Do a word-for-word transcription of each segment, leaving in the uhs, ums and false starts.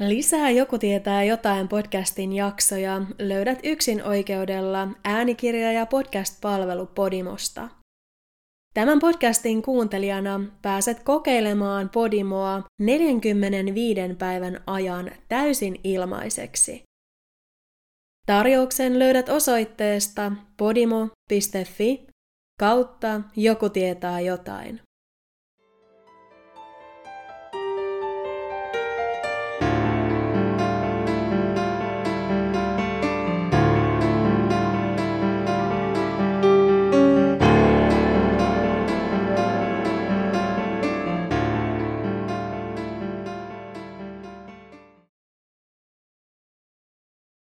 Lisää Joku tietää jotain podcastin jaksoja löydät yksin oikeudella äänikirja- ja podcast-palvelu Podimosta. Tämän podcastin kuuntelijana pääset kokeilemaan Podimoa neljänkymmenenviiden päivän ajan täysin ilmaiseksi. Tarjouksen löydät osoitteesta podimo piste fi kautta Joku tietää jotain.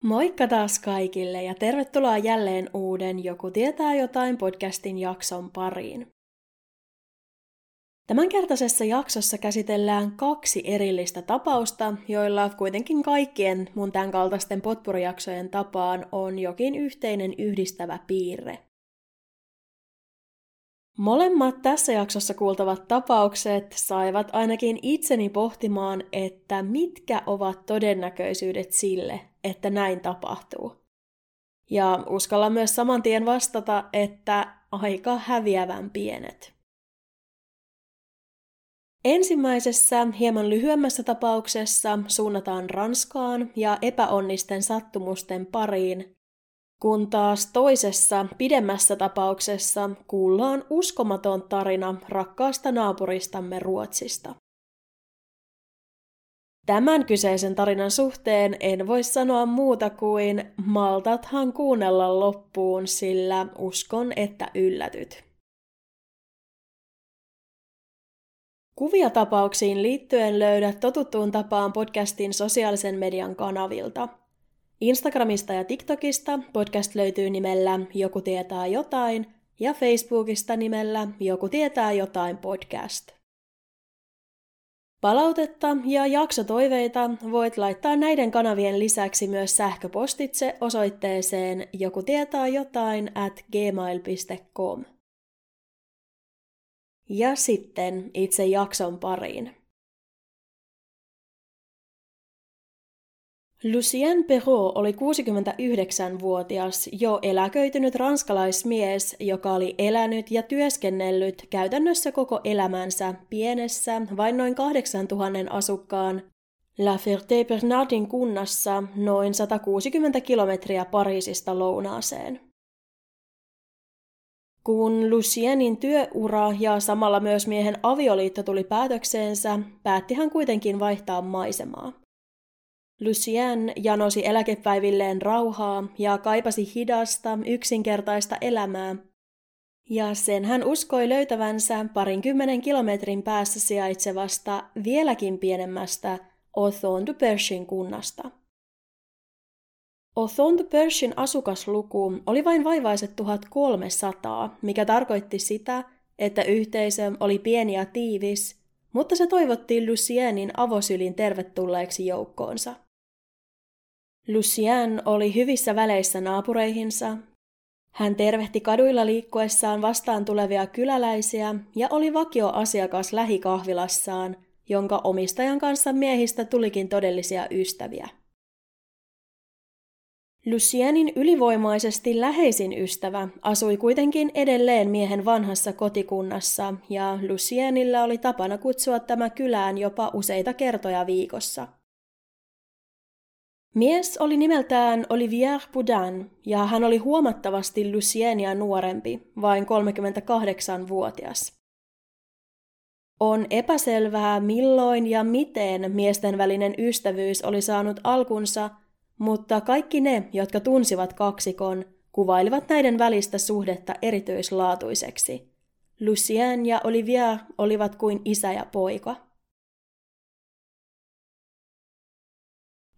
Moikka taas kaikille ja tervetuloa jälleen uuden Joku tietää jotain podcastin jakson pariin. Tämänkertaisessa jaksossa käsitellään kaksi erillistä tapausta, joilla kuitenkin kaikkien mun tämän kaltaisten potpurijaksojen tapaan on jokin yhteinen yhdistävä piirre. Molemmat tässä jaksossa kuultavat tapaukset saivat ainakin itseni pohtimaan, että mitkä ovat todennäköisyydet sille, että näin tapahtuu. Ja uskalla myös saman tien vastata, että aika häviävän pienet. Ensimmäisessä hieman lyhyemmässä tapauksessa suunnataan Ranskaan ja epäonnisten sattumusten pariin, kun taas toisessa, pidemmässä tapauksessa kuullaan uskomaton tarina rakkaasta naapuristamme Ruotsista. Tämän kyseisen tarinan suhteen en voi sanoa muuta kuin maltathan kuunnella loppuun, sillä uskon, että yllätyt. Kuvia tapauksiin liittyen löydät totuttuun tapaan podcastin sosiaalisen median kanavilta. Instagramista ja TikTokista podcast löytyy nimellä Joku tietää jotain ja Facebookista nimellä Joku tietää jotain podcast. Palautetta ja jaksotoiveita voit laittaa näiden kanavien lisäksi myös sähköpostitse osoitteeseen jokutietäajotain at gmail piste com. Ja sitten itse jakson pariin. Lucien Perrot oli kuusikymmentäyhdeksänvuotias, jo eläköitynyt ranskalaismies, joka oli elänyt ja työskennellyt käytännössä koko elämänsä pienessä, vain noin kahdeksantuhannen asukkaan La Ferté-Bernardin kunnassa noin satakuusikymmentä kilometriä Pariisista lounaaseen. Kun Lucienin työura ja samalla myös miehen avioliitto tuli päätökseensä, päätti hän kuitenkin vaihtaa maisemaa. Lucien janosi eläkepäivilleen rauhaa ja kaipasi hidasta, yksinkertaista elämää, ja sen hän uskoi löytävänsä parinkymmenen kilometrin päässä sijaitsevasta vieläkin pienemmästä Othon du Pershin kunnasta. Othon du Pershin asukasluku oli vain vaivaiset tuhatkolmesataa, mikä tarkoitti sitä, että yhteisö oli pieni ja tiivis, mutta se toivottiin Lucienin avosylin tervetulleeksi joukkoonsa. Lucien oli hyvissä väleissä naapureihinsa. Hän tervehti kaduilla liikkuessaan vastaan tulevia kyläläisiä ja oli vakioasiakas lähikahvilassaan, jonka omistajan kanssa miehistä tulikin todellisia ystäviä. Lucienin ylivoimaisesti läheisin ystävä asui kuitenkin edelleen miehen vanhassa kotikunnassa, ja Lucienillä oli tapana kutsua tämä kylään jopa useita kertoja viikossa. Mies oli nimeltään Olivier Boudin, ja hän oli huomattavasti Lucienia nuorempi, vain kolmekymmentäkahdeksanvuotias. On epäselvää, milloin ja miten miesten välinen ystävyys oli saanut alkunsa, mutta kaikki ne, jotka tunsivat kaksikon, kuvailivat näiden välistä suhdetta erityislaatuiseksi. Lucien ja Olivier olivat kuin isä ja poika.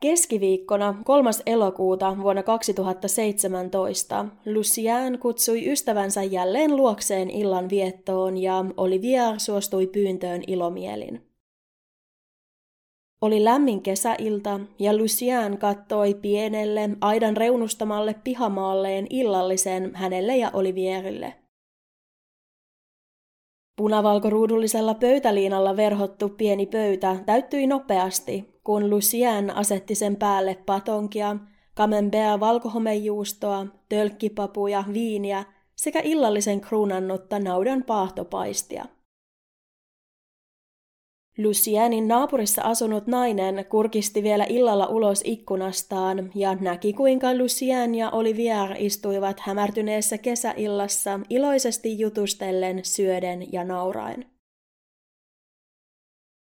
Keskiviikkona kolmas elokuuta vuonna kaksituhattaseitsemäntoista Lucien kutsui ystävänsä jälleen luokseen illan viettoon ja Olivier suostui pyyntöön ilomielin. Oli lämmin kesäilta ja Lucien kattoi pienelle, aidan reunustamalle pihamaalleen illallisen hänelle ja Olivierille. Punavalkoruudullisella pöytäliinalla verhottu pieni pöytä täyttyi nopeasti, kun Lucien asetti sen päälle patonkia, camembert valkohomejuustoa, tölkkipapuja, viiniä sekä illallisen kruunannutta naudan paahtopaistia. Lucienin naapurissa asunut nainen kurkisti vielä illalla ulos ikkunastaan ja näki, kuinka Lucien ja Olivier istuivat hämärtyneessä kesäillassa iloisesti jutustellen, syöden ja nauraen.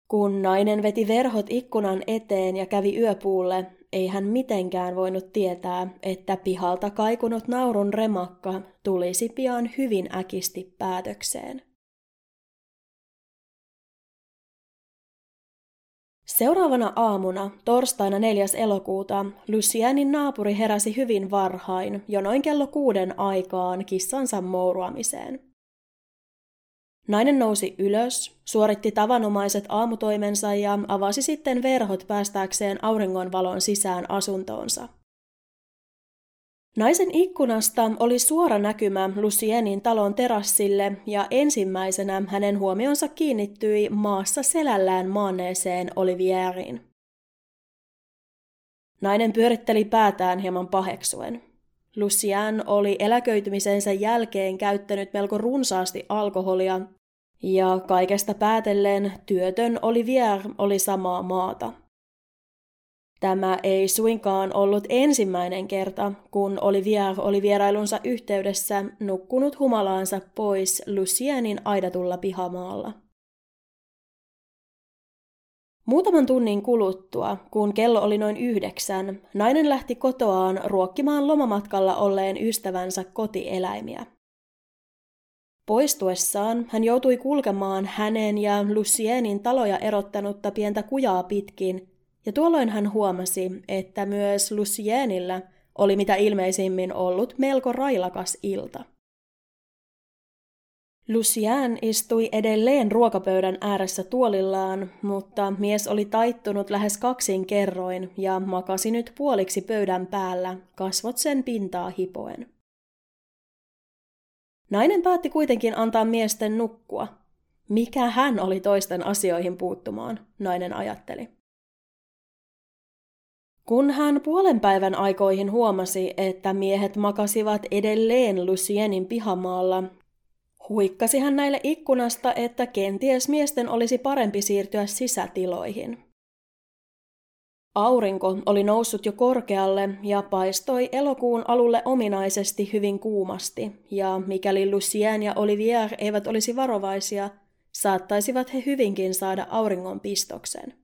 Kun nainen veti verhot ikkunan eteen ja kävi yöpuulle, ei hän mitenkään voinut tietää, että pihalta kaikunut naurun remakka tulisi pian hyvin äkisti päätökseen. Seuraavana aamuna, torstaina neljäs elokuuta, Lucienin naapuri heräsi hyvin varhain, jo noin kello kuuden aikaan kissansa mouruamiseen. Nainen nousi ylös, suoritti tavanomaiset aamutoimensa ja avasi sitten verhot päästääkseen auringonvalon sisään asuntoonsa. Naisen ikkunasta oli suora näkymä Lucienin talon terassille ja ensimmäisenä hänen huomionsa kiinnittyi maassa selällään maanneeseen Olivieriin. Nainen pyöritteli päätään hieman paheksuen. Lucien oli eläköitymisensä jälkeen käyttänyt melko runsaasti alkoholia ja kaikesta päätellen työtön Olivier oli samaa maata. Tämä ei suinkaan ollut ensimmäinen kerta, kun Olivier oli vierailunsa yhteydessä nukkunut humalaansa pois Lucienin aidatulla pihamaalla. Muutaman tunnin kuluttua, kun kello oli noin yhdeksän, nainen lähti kotoaan ruokkimaan lomamatkalla olleen ystävänsä kotieläimiä. Poistuessaan hän joutui kulkemaan hänen ja Lucienin taloja erottanutta pientä kujaa pitkin, ja tuolloin hän huomasi, että myös Lucienillä oli mitä ilmeisimmin ollut melko railakas ilta. Lucien istui edelleen ruokapöydän ääressä tuolillaan, mutta mies oli taittunut lähes kaksin kerroin ja makasi nyt puoliksi pöydän päällä, kasvot sen pintaa hipoen. Nainen päätti kuitenkin antaa miesten nukkua. Mikä hän oli toisten asioihin puuttumaan, nainen ajatteli. Kun hän puolen päivän aikoihin huomasi, että miehet makasivat edelleen Lucienin pihamaalla, huikkasi hän näille ikkunasta, että kenties miesten olisi parempi siirtyä sisätiloihin. Aurinko oli noussut jo korkealle ja paistoi elokuun alulle ominaisesti hyvin kuumasti, ja mikäli Lucien ja Olivier eivät olisi varovaisia, saattaisivat he hyvinkin saada auringonpistoksen.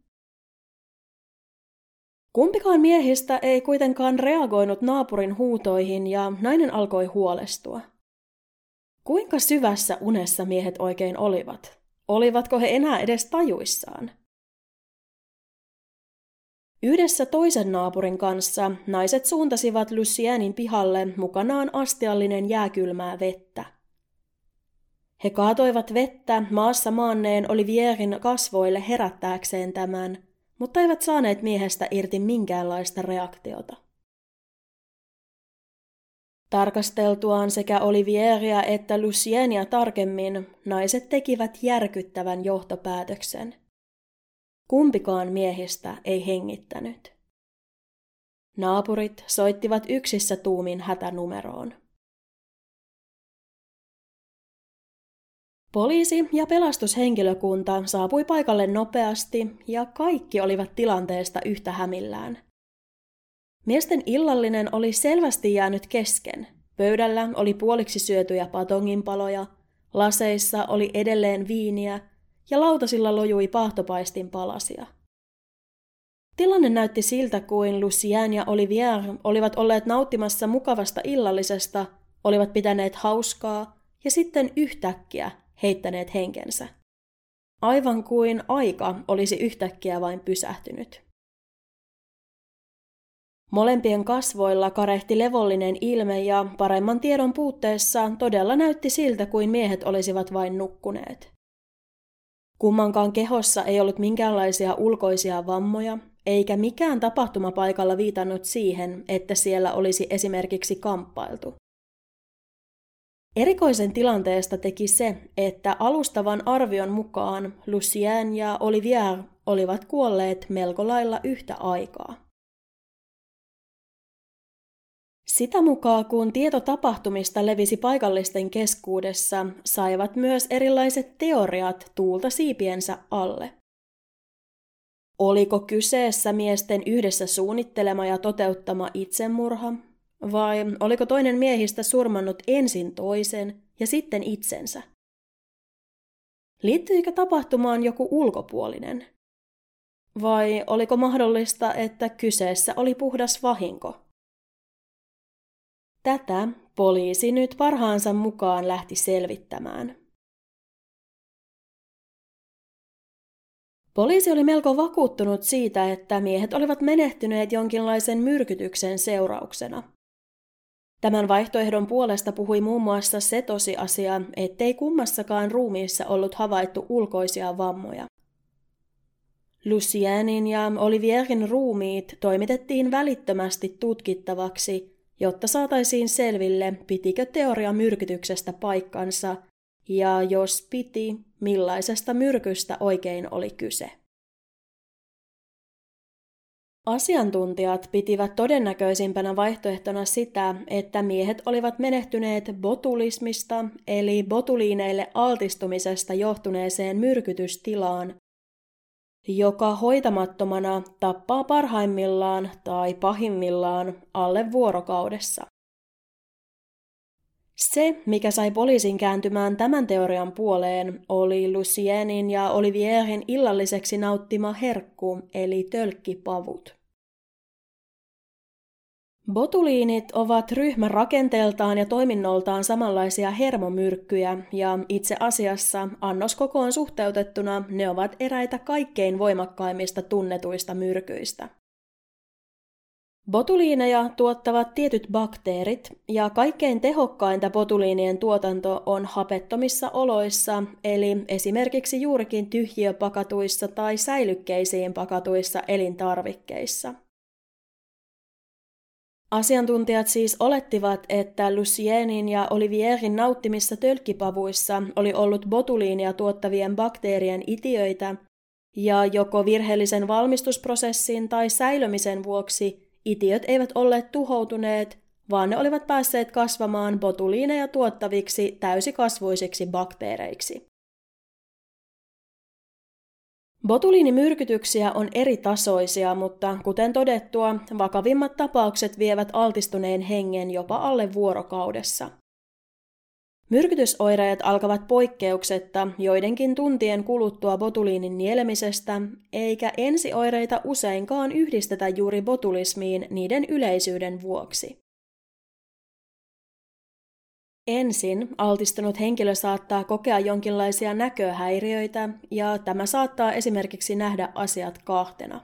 Kumpikaan miehistä ei kuitenkaan reagoinut naapurin huutoihin ja nainen alkoi huolestua. Kuinka syvässä unessa miehet oikein olivat? Olivatko he enää edes tajuissaan? Yhdessä toisen naapurin kanssa naiset suuntasivat Lucienin pihalle mukanaan astiallinen jääkylmää vettä. He kaatoivat vettä maassa maanneen Olivierin kasvoille herättääkseen tämän, mutta eivät saaneet miehestä irti minkäänlaista reaktiota. Tarkasteltuaan sekä Olivieria että Lucienia tarkemmin, naiset tekivät järkyttävän johtopäätöksen. Kumpikaan miehistä ei hengittänyt. Naapurit soittivat yksissä tuumin hätänumeroon. Poliisi ja pelastushenkilökunta saapui paikalle nopeasti ja kaikki olivat tilanteesta yhtä hämillään. Miesten illallinen oli selvästi jäänyt kesken. Pöydällä oli puoliksi syötyjä patonginpaloja, laseissa oli edelleen viiniä ja lautasilla lojui paahtopaistin palasia. Tilanne näytti siltä, kuin Lucien ja Olivier olivat olleet nauttimassa mukavasta illallisesta, olivat pitäneet hauskaa ja sitten yhtäkkiä heittäneet henkensä. Aivan kuin aika olisi yhtäkkiä vain pysähtynyt. Molempien kasvoilla karehti levollinen ilme ja paremman tiedon puutteessa todella näytti siltä, kuin miehet olisivat vain nukkuneet. Kummankaan kehossa ei ollut minkäänlaisia ulkoisia vammoja, eikä mikään tapahtumapaikalla viitannut siihen, että siellä olisi esimerkiksi kamppailtu. Erikoisen tilanteesta teki se, että alustavan arvion mukaan Lucien ja Olivier olivat kuolleet melko lailla yhtä aikaa. Sitä mukaan, kun tieto tapahtumista levisi paikallisten keskuudessa, saivat myös erilaiset teoriat tuulta siipiensä alle. Oliko kyseessä miesten yhdessä suunnittelema ja toteuttama itsemurha, vai oliko toinen miehistä surmannut ensin toisen ja sitten itsensä? Liittyikö tapahtumaan joku ulkopuolinen? Vai oliko mahdollista, että kyseessä oli puhdas vahinko? Tätä poliisi nyt parhaansa mukaan lähti selvittämään. Poliisi oli melko vakuuttunut siitä, että miehet olivat menehtyneet jonkinlaisen myrkytyksen seurauksena. Tämän vaihtoehdon puolesta puhui muun muassa se tosiasia, ettei kummassakaan ruumiissa ollut havaittu ulkoisia vammoja. Lucienin ja Olivierin ruumiit toimitettiin välittömästi tutkittavaksi, jotta saataisiin selville, pitikö teoria myrkytyksestä paikkansa ja jos piti, millaisesta myrkystä oikein oli kyse. Asiantuntijat pitivät todennäköisimpänä vaihtoehtona sitä, että miehet olivat menehtyneet botulismista eli botuliineille altistumisesta johtuneeseen myrkytystilaan, joka hoitamattomana tappaa parhaimmillaan tai pahimmillaan alle vuorokaudessa. Se, mikä sai poliisin kääntymään tämän teorian puoleen, oli Lucienin ja Olivierin illalliseksi nauttima herkku, eli tölkkipavut. Botuliinit ovat ryhmän rakenteeltaan ja toiminnoltaan samanlaisia hermomyrkkyjä, ja itse asiassa annoskokoon suhteutettuna ne ovat eräitä kaikkein voimakkaimmista tunnetuista myrkyistä. Botuliineja tuottavat tietyt bakteerit, ja kaikkein tehokkainta botuliinien tuotanto on hapettomissa oloissa, eli esimerkiksi juurikin tyhjiöpakatuissa tai säilykkeisiin pakatuissa elintarvikkeissa. Asiantuntijat siis olettivat, että Lucienin ja Olivierin nauttimissa tölkkipavuissa oli ollut botuliinia tuottavien bakteerien itiöitä, ja joko virheellisen valmistusprosessin tai säilymisen vuoksi itiöt eivät olleet tuhoutuneet, vaan ne olivat päässeet kasvamaan botuliineja tuottaviksi täysikasvuisiksi bakteereiksi. Botuliinimyrkytyksiä on eri tasoisia, mutta kuten todettua, vakavimmat tapaukset vievät altistuneen hengen jopa alle vuorokaudessa. Myrkytysoireet alkavat poikkeuksetta joidenkin tuntien kuluttua botuliinin nielemisestä, eikä ensioireita useinkaan yhdistetä juuri botulismiin niiden yleisyyden vuoksi. Ensin altistunut henkilö saattaa kokea jonkinlaisia näköhäiriöitä, ja tämä saattaa esimerkiksi nähdä asiat kahtena.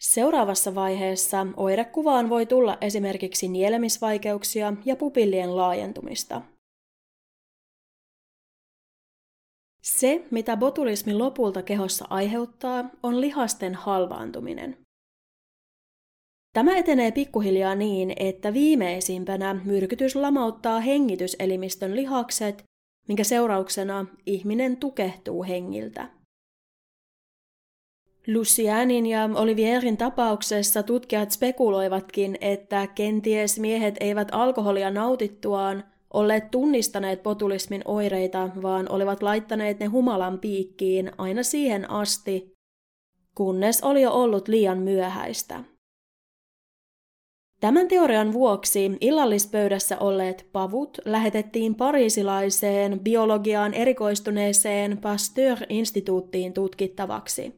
Seuraavassa vaiheessa oirekuvaan voi tulla esimerkiksi nielemisvaikeuksia ja pupillien laajentumista. Se, mitä botulismi lopulta kehossa aiheuttaa, on lihasten halvaantuminen. Tämä etenee pikkuhiljaa niin, että viimeisimpänä myrkytys lamauttaa hengityselimistön lihakset, minkä seurauksena ihminen tukehtuu hengiltä. Lucienin ja Olivierin tapauksessa tutkijat spekuloivatkin, että kenties miehet eivät alkoholia nautittuaan olleet tunnistaneet botulismin oireita, vaan olivat laittaneet ne humalan piikkiin aina siihen asti, kunnes oli jo ollut liian myöhäistä. Tämän teorian vuoksi illallispöydässä olleet pavut lähetettiin pariisilaiseen biologiaan erikoistuneeseen Pasteur-instituuttiin tutkittavaksi.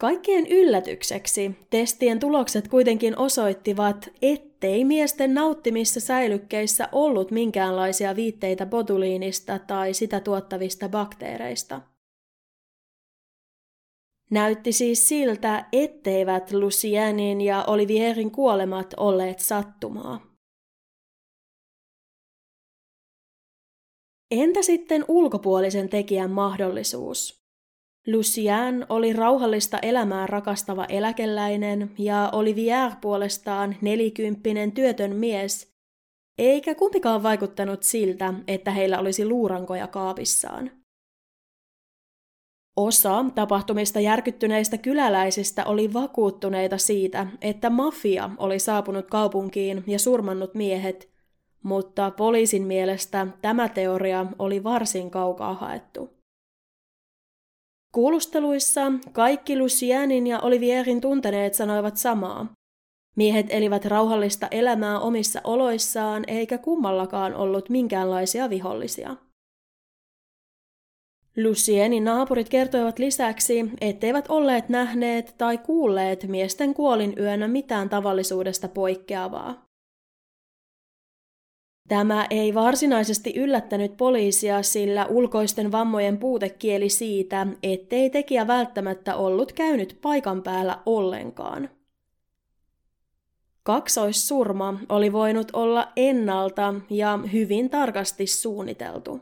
Kaikkien yllätykseksi testien tulokset kuitenkin osoittivat, ettei miesten nauttimissa säilykkeissä ollut minkäänlaisia viitteitä botuliinista tai sitä tuottavista bakteereista. Näytti siis siltä, etteivät Lucienin ja Olivierin kuolemat olleet sattumaa. Entä sitten ulkopuolisen tekijän mahdollisuus? Lucien oli rauhallista elämää rakastava eläkeläinen ja Olivier puolestaan nelikymppinen työtön mies, eikä kumpikaan vaikuttanut siltä, että heillä olisi luurankoja kaapissaan. Osa tapahtumista järkyttyneistä kyläläisistä oli vakuuttuneita siitä, että mafia oli saapunut kaupunkiin ja surmannut miehet, mutta poliisin mielestä tämä teoria oli varsin kaukaa haettu. Kuulusteluissa kaikki Lucienin ja Olivierin tunteneet sanoivat samaa. Miehet elivät rauhallista elämää omissa oloissaan, eikä kummallakaan ollut minkäänlaisia vihollisia. Lucienin naapurit kertoivat lisäksi, etteivät olleet nähneet tai kuulleet miesten kuolinyönä mitään tavallisuudesta poikkeavaa. Tämä ei varsinaisesti yllättänyt poliisia, sillä ulkoisten vammojen puute kieli siitä, ettei tekijä välttämättä ollut käynyt paikan päällä ollenkaan. Kaksoissurma oli voinut olla ennalta ja hyvin tarkasti suunniteltu.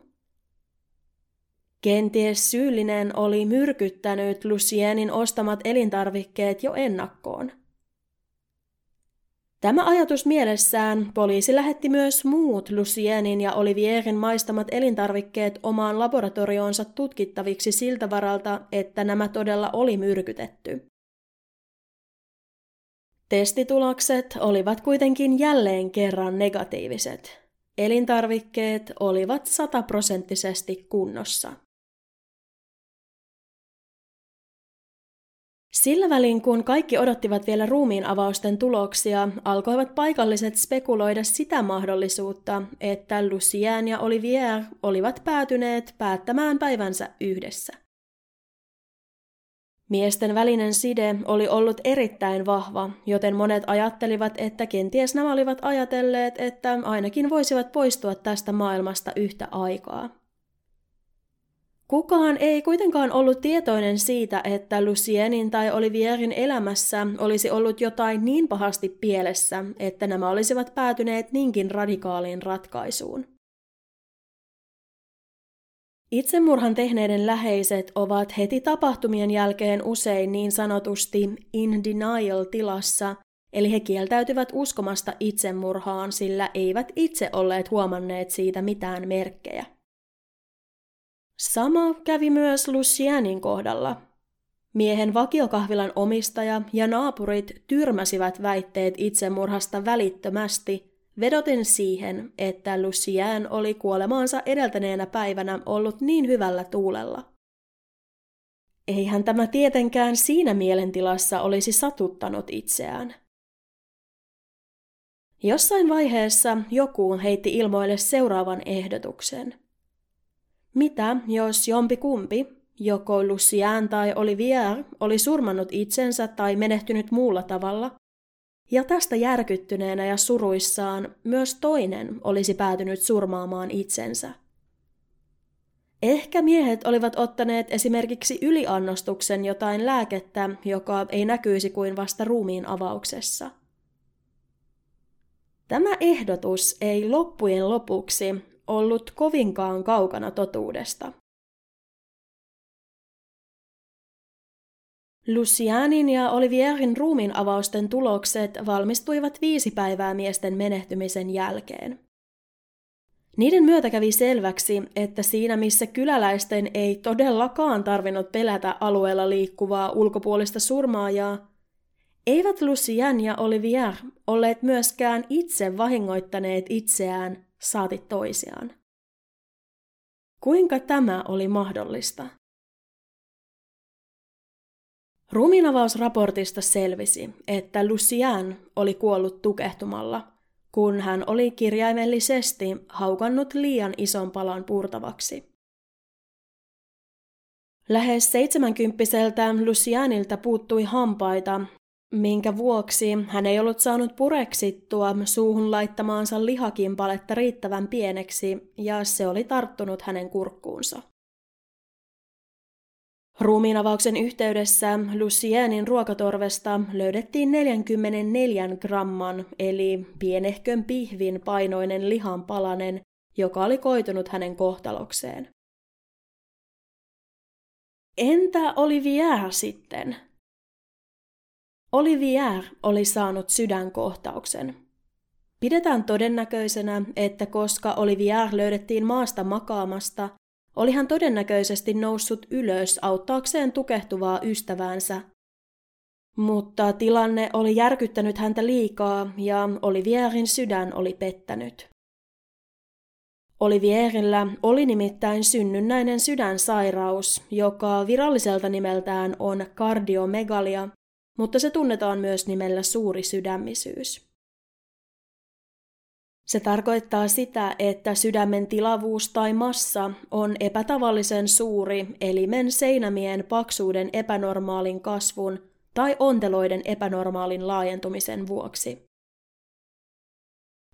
Kenties syyllinen oli myrkyttänyt Lucienin ostamat elintarvikkeet jo ennakkoon. Tämä ajatus mielessään poliisi lähetti myös muut Lucienin ja Olivierin maistamat elintarvikkeet omaan laboratorioonsa tutkittaviksi siltä varalta, että nämä todella oli myrkytetty. Testitulokset olivat kuitenkin jälleen kerran negatiiviset. Elintarvikkeet olivat sataprosenttisesti kunnossa. Sillä välin, kun kaikki odottivat vielä ruumiinavausten tuloksia, alkoivat paikalliset spekuloida sitä mahdollisuutta, että Lucien ja Olivier olivat päätyneet päättämään päivänsä yhdessä. Miesten välinen side oli ollut erittäin vahva, joten monet ajattelivat, että kenties nämä olivat ajatelleet, että ainakin voisivat poistua tästä maailmasta yhtä aikaa. Kukaan ei kuitenkaan ollut tietoinen siitä, että Lucienin tai Olivierin elämässä olisi ollut jotain niin pahasti pielessä, että nämä olisivat päätyneet niinkin radikaaliin ratkaisuun. Itsemurhan tehneiden läheiset ovat heti tapahtumien jälkeen usein niin sanotusti in denial-tilassa, eli he kieltäytyvät uskomasta itsemurhaan, sillä eivät itse olleet huomanneet siitä mitään merkkejä. Sama kävi myös Lucienin kohdalla. Miehen vakiokahvilan omistaja ja naapurit tyrmäsivät väitteet itsemurhasta välittömästi, vedoten siihen, että Lucien oli kuolemaansa edeltäneenä päivänä ollut niin hyvällä tuulella. Eihän tämä tietenkään siinä mielentilassa olisi satuttanut itseään. Jossain vaiheessa joku heitti ilmoille seuraavan ehdotuksen. Mitä jos jompikumpi, joko Lucien tai Olivier, oli surmannut itsensä tai menehtynyt muulla tavalla, ja tästä järkyttyneenä ja suruissaan myös toinen olisi päätynyt surmaamaan itsensä? Ehkä miehet olivat ottaneet esimerkiksi yliannostuksen jotain lääkettä, joka ei näkyisi kuin vasta ruumiin avauksessa. Tämä ehdotus ei loppujen lopuksi ollut kovinkaan kaukana totuudesta. Lucienin ja Olivierin ruumiinavausten tulokset valmistuivat viisi päivää miesten menehtymisen jälkeen. Niiden myötä kävi selväksi, että siinä missä kyläläisten ei todellakaan tarvinnut pelätä alueella liikkuvaa ulkopuolista surmaajaa, eivät Lucien ja Olivier olleet myöskään itse vahingoittaneet itseään, saati toisiaan. Kuinka tämä oli mahdollista? Ruumiinavausraportista selvisi, että Lucien oli kuollut tukehtumalla, kun hän oli kirjaimellisesti haukannut liian ison palan purtavaksi. Lähes seitsemänkymppiseltä Lucienilta puuttui hampaita, minkä vuoksi hän ei ollut saanut pureksittua suuhun laittamaansa lihakimpaletta riittävän pieneksi, ja se oli tarttunut hänen kurkkuunsa. Ruumiinavauksen yhteydessä Lucienin ruokatorvesta löydettiin neljäkymmentäneljä gramman, eli pienehkön pihvin painoinen lihanpalanen, joka oli koitunut hänen kohtalokseen. Entä Olivier sitten? Olivier oli saanut sydänkohtauksen. Pidetään todennäköisenä, että koska Olivier löydettiin maasta makaamasta, Oli hän todennäköisesti noussut ylös auttaakseen tukehtuvaa ystäväänsä. Mutta tilanne oli järkyttänyt häntä liikaa ja Olivierin sydän oli pettänyt. Olivierillä oli nimittäin synnynnäinen sydänsairaus, joka viralliselta nimeltään on kardiomegalia, mutta se tunnetaan myös nimellä suuri sydämisyys. Se tarkoittaa sitä, että sydämen tilavuus tai massa on epätavallisen suuri elimen seinämien paksuuden epänormaalin kasvun tai onteloiden epänormaalin laajentumisen vuoksi.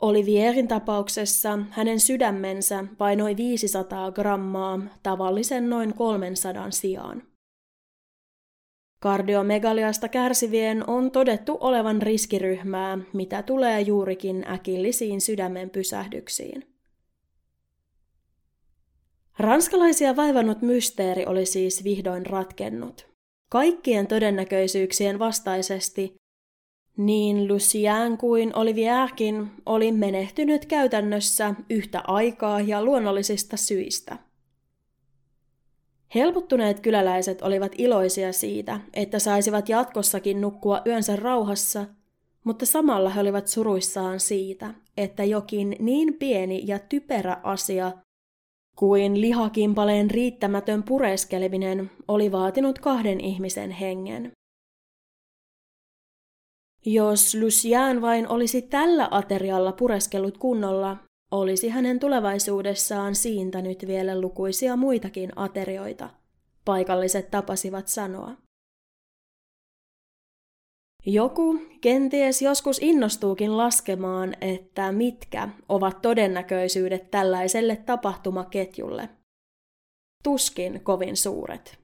Olivierin tapauksessa hänen sydämensä painoi viisisataa grammaa tavallisen noin kolmesataa sijaan. Kardiomegaliasta kärsivien on todettu olevan riskiryhmää, mitä tulee juurikin äkillisiin sydämen pysähdyksiin. Ranskalaisia vaivannut mysteeri oli siis vihdoin ratkennut. Kaikkien todennäköisyyksien vastaisesti niin Lucien kuin Olivierkin oli menehtynyt käytännössä yhtä aikaa ja luonnollisista syistä. Helpottuneet kyläläiset olivat iloisia siitä, että saisivat jatkossakin nukkua yönsä rauhassa, mutta samalla he olivat suruissaan siitä, että jokin niin pieni ja typerä asia kuin lihakimpaleen riittämätön pureskeleminen oli vaatinut kahden ihmisen hengen. Jos Lucien vain olisi tällä aterialla pureskellut kunnolla, olisi hänen tulevaisuudessaan siintänyt vielä lukuisia muitakin aterioita, paikalliset tapasivat sanoa. Joku kenties joskus innostuukin laskemaan, että mitkä ovat todennäköisyydet tällaiselle tapahtumaketjulle. Tuskin kovin suuret.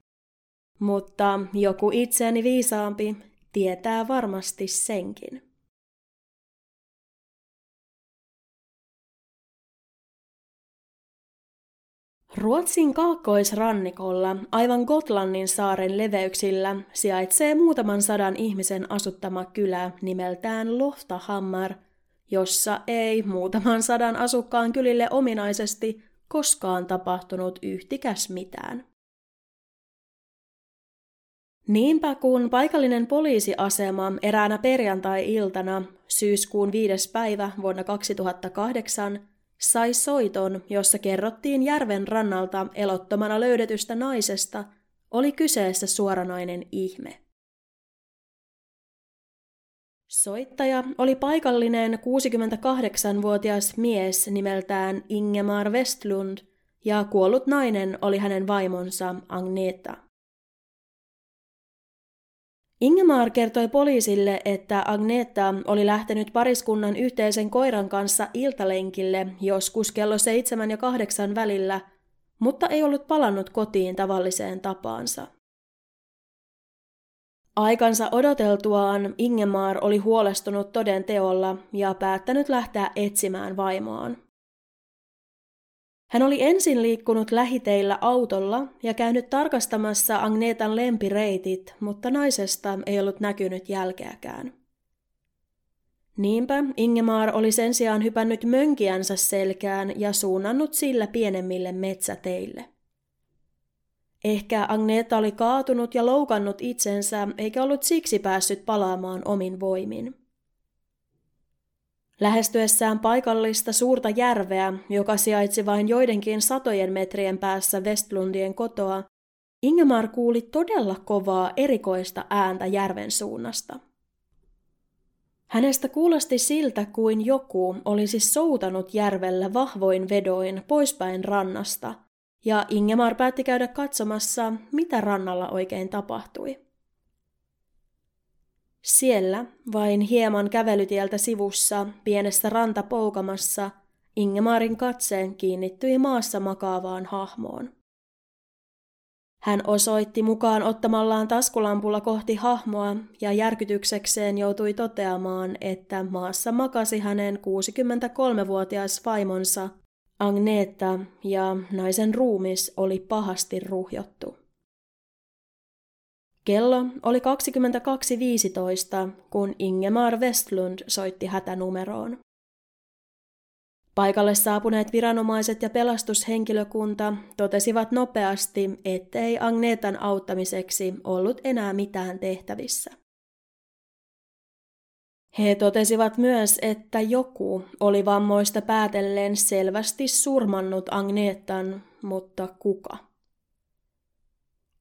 Mutta joku itseäni viisaampi tietää varmasti senkin. Ruotsin kaakkoisrannikolla, aivan Gotlannin saaren leveyksillä, sijaitsee muutaman sadan ihmisen asuttama kylä nimeltään Loftahammar, jossa ei muutaman sadan asukkaan kylille ominaisesti koskaan tapahtunut yhtikäs mitään. Niinpä kun paikallinen poliisiasema eräänä perjantai-iltana syyskuun viides päivä vuonna kaksituhattakahdeksan sai soiton, jossa kerrottiin järven rannalta elottomana löydetystä naisesta, oli kyseessä suoranainen ihme. Soittaja oli paikallinen kuusikymmentäkahdeksanvuotias mies nimeltään Ingemar Westlund ja kuollut nainen oli hänen vaimonsa Agneta. Ingemar kertoi poliisille, että Agneta oli lähtenyt pariskunnan yhteisen koiran kanssa iltalenkille joskus kello seitsemän ja kahdeksan välillä, mutta ei ollut palannut kotiin tavalliseen tapaansa. Aikansa odoteltuaan Ingemar oli huolestunut toden teolla ja päättänyt lähteä etsimään vaimoaan. Hän oli ensin liikkunut lähiteillä autolla ja käynyt tarkastamassa Agnetan lempireitit, mutta naisesta ei ollut näkynyt jälkeäkään. Niinpä Ingemar oli sen sijaan hypännyt mönkiänsä selkään ja suunnannut sillä pienemmille metsäteille. Ehkä Agneta oli kaatunut ja loukannut itsensä eikä ollut siksi päässyt palaamaan omin voimin. Lähestyessään paikallista suurta järveä, joka sijaitsi vain joidenkin satojen metrien päässä Westlundien kotoa, Ingemar kuuli todella kovaa erikoista ääntä järven suunnasta. Hänestä kuulosti siltä, kuin joku olisi soutanut järvellä vahvoin vedoin poispäin rannasta, ja Ingemar päätti käydä katsomassa, mitä rannalla oikein tapahtui. Siellä, vain hieman kävelytieltä sivussa, pienessä rantapoukamassa, Ingemarin katseen kiinnittyi maassa makaavaan hahmoon. Hän osoitti mukaan ottamallaan taskulampulla kohti hahmoa ja järkytyksekseen joutui toteamaan, että maassa makasi hänen kuusikymmentäkolmevuotias vaimonsa Agneta ja naisen ruumis oli pahasti ruhjottu. Kello oli kaksikymmentäkaksi viisitoista, kun Ingemar Westlund soitti hätänumeroon. Paikalle saapuneet viranomaiset ja pelastushenkilökunta totesivat nopeasti, ettei Agnetan auttamiseksi ollut enää mitään tehtävissä. He totesivat myös, että joku oli vammoista päätellen selvästi surmannut Agnetan, mutta kuka?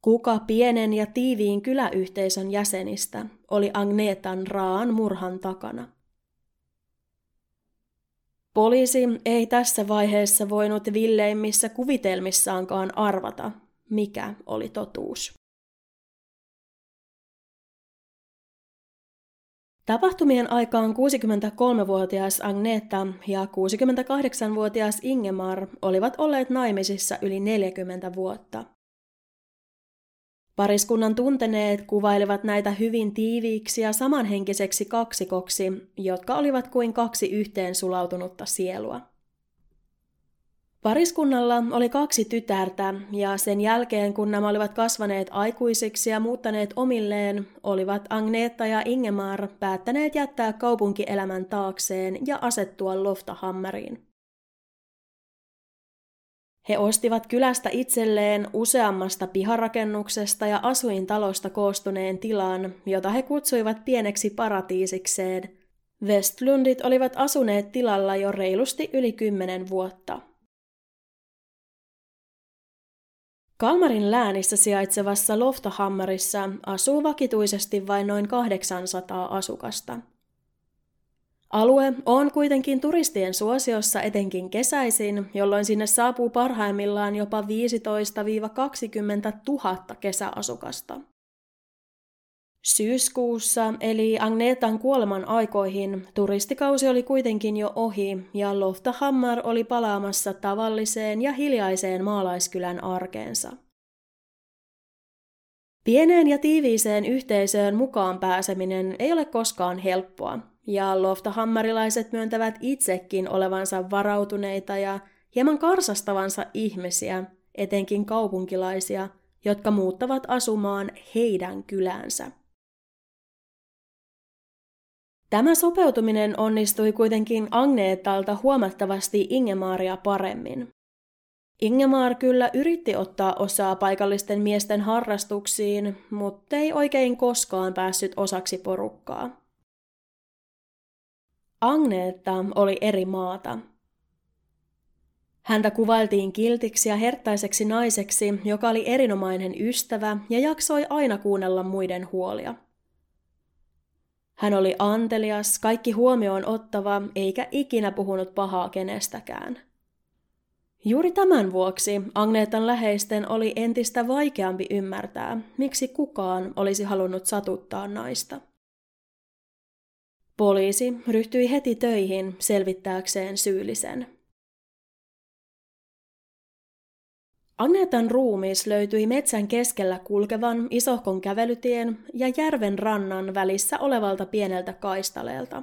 Kuka pienen ja tiiviin kyläyhteisön jäsenistä oli Agnetan raaan murhan takana? Poliisi ei tässä vaiheessa voinut villeimmissä kuvitelmissaankaan arvata, mikä oli totuus. Tapahtumien aikaan kuusikymmentäkolmevuotias Agneta ja kuusikymmentäkahdeksanvuotias Ingemar olivat olleet naimisissa yli neljäkymmentä vuotta. Pariskunnan tunteneet kuvailivat näitä hyvin tiiviiksi ja samanhenkiseksi kaksikoksi, jotka olivat kuin kaksi yhteen sulautunutta sielua. Pariskunnalla oli kaksi tytärtä, ja sen jälkeen kun nämä olivat kasvaneet aikuisiksi ja muuttaneet omilleen, olivat Agneta ja Ingemar päättäneet jättää kaupunkielämän taakseen ja asettua Loftahammariin. He ostivat kylästä itselleen useammasta piharakennuksesta ja asuintalosta koostuneen tilan, jota he kutsuivat pieneksi paratiisikseen. Westlundit olivat asuneet tilalla jo reilusti yli kymmenen vuotta. Kalmarin läänissä sijaitsevassa Loftahammarissa asuu vakituisesti vain noin kahdeksansataa asukasta. Alue on kuitenkin turistien suosiossa etenkin kesäisin, jolloin sinne saapuu parhaimmillaan jopa viisitoista–kaksikymmentä tuhatta kesäasukasta. Syyskuussa, eli Agnetan kuoleman aikoihin, turistikausi oli kuitenkin jo ohi ja Loftahammar oli palaamassa tavalliseen ja hiljaiseen maalaiskylän arkeensa. Pieneen ja tiiviiseen yhteisöön mukaan pääseminen ei ole koskaan helppoa, ja loftahammarilaiset myöntävät itsekin olevansa varautuneita ja hieman karsastavansa ihmisiä, etenkin kaupunkilaisia, jotka muuttavat asumaan heidän kylänsä. Tämä sopeutuminen onnistui kuitenkin Agnetalta huomattavasti Ingemaria paremmin. Ingemar kyllä yritti ottaa osaa paikallisten miesten harrastuksiin, mutta ei oikein koskaan päässyt osaksi porukkaa. Agneta oli eri maata. Häntä kuvailtiin kiltiksi ja herttäiseksi naiseksi, joka oli erinomainen ystävä ja jaksoi aina kuunnella muiden huolia. Hän oli antelias, kaikki huomioon ottava, eikä ikinä puhunut pahaa kenestäkään. Juuri tämän vuoksi Agnetan läheisten oli entistä vaikeampi ymmärtää, miksi kukaan olisi halunnut satuttaa naista. Poliisi ryhtyi heti töihin selvittääkseen syyllisen. Agnetan ruumis löytyi metsän keskellä kulkevan isohkon kävelytien ja järven rannan välissä olevalta pieneltä kaistaleelta.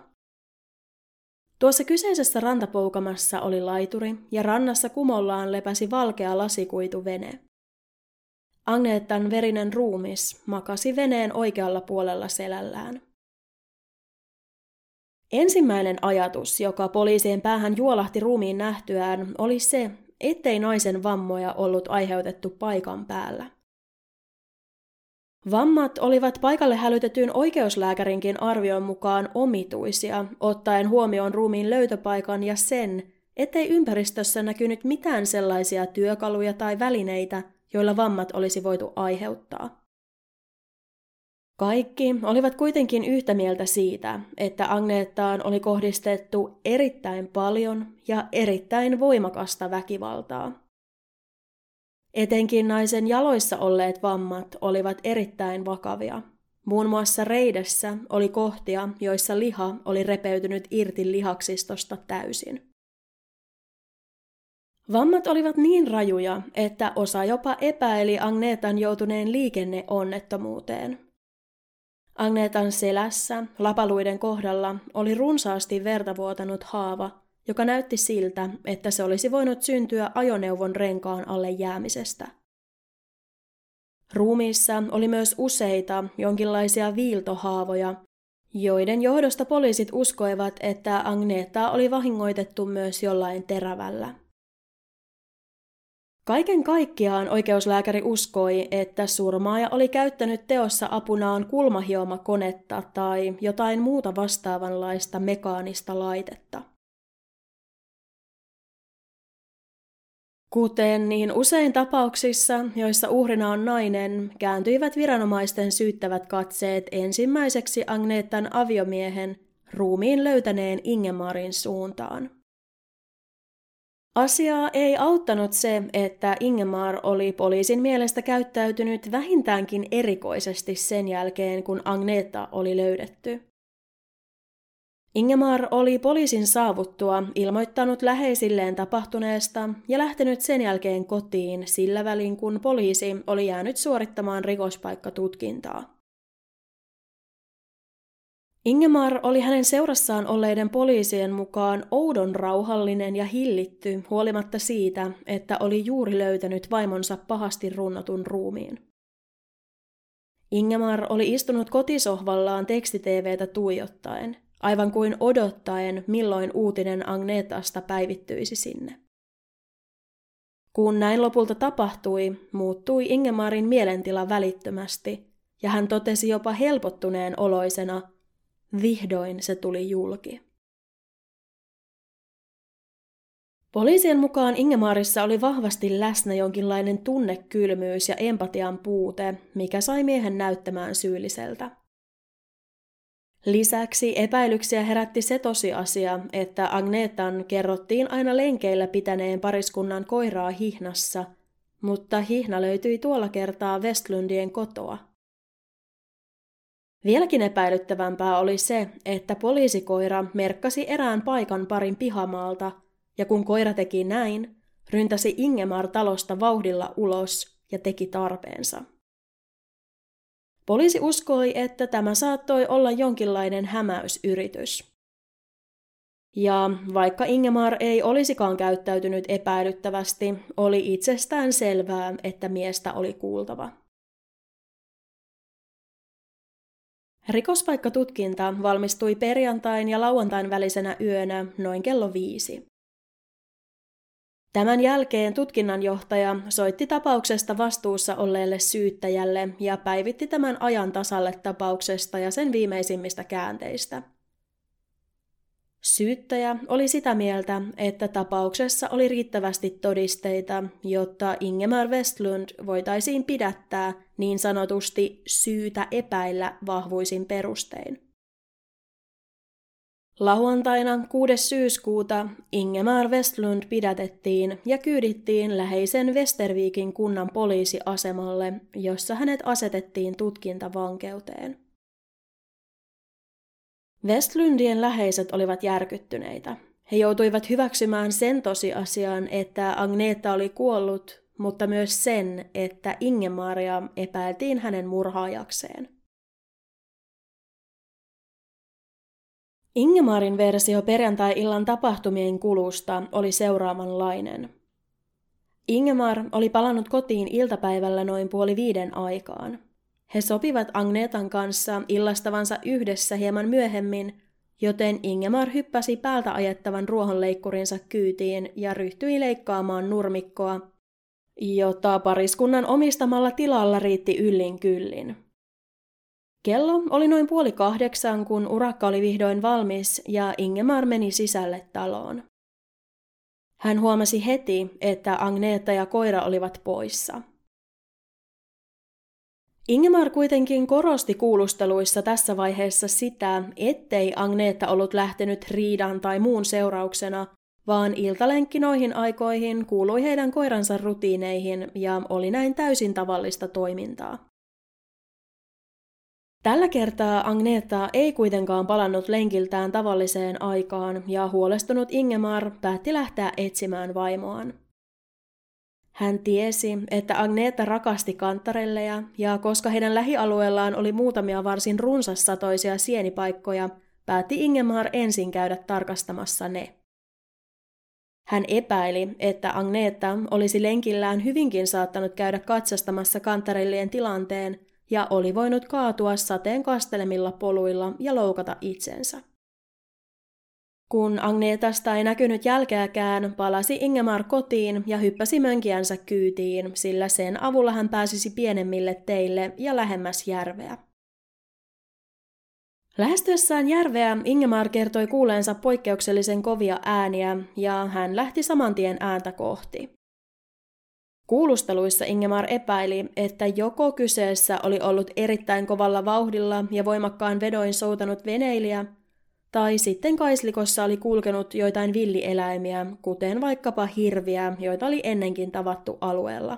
Tuossa kyseisessä rantapoukamassa oli laituri ja rannassa kumollaan lepäsi valkea lasikuituvene. Agnetan verinen ruumis makasi veneen oikealla puolella selällään. Ensimmäinen ajatus, joka poliisien päähän juolahti ruumiin nähtyään, oli se, ettei naisen vammoja ollut aiheutettu paikan päällä. Vammat olivat paikalle hälytetyn oikeuslääkärinkin arvion mukaan omituisia, ottaen huomioon ruumiin löytöpaikan ja sen, ettei ympäristössä näkynyt mitään sellaisia työkaluja tai välineitä, joilla vammat olisi voitu aiheuttaa. Kaikki olivat kuitenkin yhtä mieltä siitä, että Agnetaan oli kohdistettu erittäin paljon ja erittäin voimakasta väkivaltaa. Etenkin naisen jaloissa olleet vammat olivat erittäin vakavia. Muun muassa reidessä oli kohtia, joissa liha oli repeytynyt irti lihaksistosta täysin. Vammat olivat niin rajuja, että osa jopa epäili Agnetan joutuneen liikenneonnettomuuteen. Agnetan selässä, lapaluiden kohdalla, oli runsaasti verta vuotanut haava, joka näytti siltä, että se olisi voinut syntyä ajoneuvon renkaan alle jäämisestä. Ruumiissa oli myös useita jonkinlaisia viiltohaavoja, joiden johdosta poliisit uskoivat, että Agnetaa oli vahingoitettu myös jollain terävällä. Kaiken kaikkiaan oikeuslääkäri uskoi, että surmaaja oli käyttänyt teossa apunaan kulmahiomakonetta tai jotain muuta vastaavanlaista mekaanista laitetta. Kuten niin usein tapauksissa, joissa uhrina on nainen, kääntyivät viranomaisten syyttävät katseet ensimmäiseksi Agnetan aviomiehen, ruumiin löytäneen Ingemarin suuntaan. Asiaa ei auttanut se, että Ingemar oli poliisin mielestä käyttäytynyt vähintäänkin erikoisesti sen jälkeen, kun Agneta oli löydetty. Ingemar oli poliisin saavuttua ilmoittanut läheisilleen tapahtuneesta ja lähtenyt sen jälkeen kotiin sillä välin, kun poliisi oli jäänyt suorittamaan rikospaikkatutkintaa. Ingemar oli hänen seurassaan olleiden poliisien mukaan oudon rauhallinen ja hillitty huolimatta siitä, että oli juuri löytänyt vaimonsa pahasti runnotun ruumiin. Ingemar oli istunut kotisohvallaan tekstiteeveetä tuijottaen, aivan kuin odottaen, milloin uutinen Agnetasta päivittyisi sinne. Kun näin lopulta tapahtui, muuttui Ingemarin mielentila välittömästi, ja hän totesi jopa helpottuneen oloisena, vihdoin se tuli julki. Poliisien mukaan Ingemarissa oli vahvasti läsnä jonkinlainen tunnekylmyys ja empatian puute, mikä sai miehen näyttämään syylliseltä. Lisäksi epäilyksiä herätti se tosiasia, että Agnetan kerrottiin aina lenkeillä pitäneen pariskunnan koiraa hihnassa, mutta hihna löytyi tuolla kertaa Westlundien kotoa. Vieläkin epäilyttävämpää oli se, että poliisikoira merkkasi erään paikan parin pihamaalta, ja kun koira teki näin, ryntäsi Ingemar talosta vauhdilla ulos ja teki tarpeensa. Poliisi uskoi, että tämä saattoi olla jonkinlainen hämäysyritys. Ja vaikka Ingemar ei olisikaan käyttäytynyt epäilyttävästi, oli itsestään selvää, että miestä oli kuultava. Rikospaikkatutkinta valmistui perjantain ja lauantain välisenä yönä noin kello viisi. Tämän jälkeen tutkinnanjohtaja soitti tapauksesta vastuussa olleelle syyttäjälle ja päivitti tämän ajan tasalle tapauksesta ja sen viimeisimmistä käänteistä. Syyttäjä oli sitä mieltä, että tapauksessa oli riittävästi todisteita, jotta Ingemar Westlund voitaisiin pidättää niin sanotusti syytä epäillä vahvuisin perustein. Lauantaina kuudes syyskuuta Ingemar Westlund pidätettiin ja kyydittiin läheisen Västervikin kunnan poliisiasemalle, jossa hänet asetettiin tutkintavankeuteen. Westlundien läheiset olivat järkyttyneitä. He joutuivat hyväksymään sen tosiasian, että Agneta oli kuollut, mutta myös sen, että Ingemaria epäiltiin hänen murhaajakseen. Ingemarin versio perjantai-illan tapahtumien kulusta oli seuraavanlainen. Ingemar oli palannut kotiin iltapäivällä noin puoli viiden aikaan. He sopivat Agnetan kanssa illastavansa yhdessä hieman myöhemmin, joten Ingemar hyppäsi päältä ajettavan ruohonleikkurinsa kyytiin ja ryhtyi leikkaamaan nurmikkoa, jota pariskunnan omistamalla tilalla riitti yllin kyllin. Kello oli noin puoli kahdeksan, kun urakka oli vihdoin valmis ja Ingemar meni sisälle taloon. Hän huomasi heti, että Agneta ja koira olivat poissa. Ingemar kuitenkin korosti kuulusteluissa tässä vaiheessa sitä, ettei Agneta ollut lähtenyt riidan tai muun seurauksena, vaan iltalenkki noihin aikoihin kuului heidän koiransa rutiineihin ja oli näin täysin tavallista toimintaa. Tällä kertaa Agneta ei kuitenkaan palannut lenkiltään tavalliseen aikaan ja huolestunut Ingemar päätti lähteä etsimään vaimoaan. Hän tiesi, että Agneta rakasti kantarelleja ja koska heidän lähialueellaan oli muutamia varsin runsassatoisia sienipaikkoja, päätti Ingemar ensin käydä tarkastamassa ne. Hän epäili, että Agneta olisi lenkillään hyvinkin saattanut käydä katsastamassa kantarellien tilanteen ja oli voinut kaatua sateen kastelemilla poluilla ja loukata itsensä. Kun Agnetasta ei näkynyt jälkeäkään, palasi Ingemar kotiin ja hyppäsi mönkijänsä kyytiin, sillä sen avulla hän pääsisi pienemmille teille ja lähemmäs järveä. Lähestyessään järveä Ingemar kertoi kuuleensa poikkeuksellisen kovia ääniä ja hän lähti samantien ääntä kohti. Kuulusteluissa Ingemar epäili, että joko kyseessä oli ollut erittäin kovalla vauhdilla ja voimakkaan vedoin soutanut veneilijä, tai sitten kaislikossa oli kulkenut joitain villieläimiä, kuten vaikkapa hirviä, joita oli ennenkin tavattu alueella.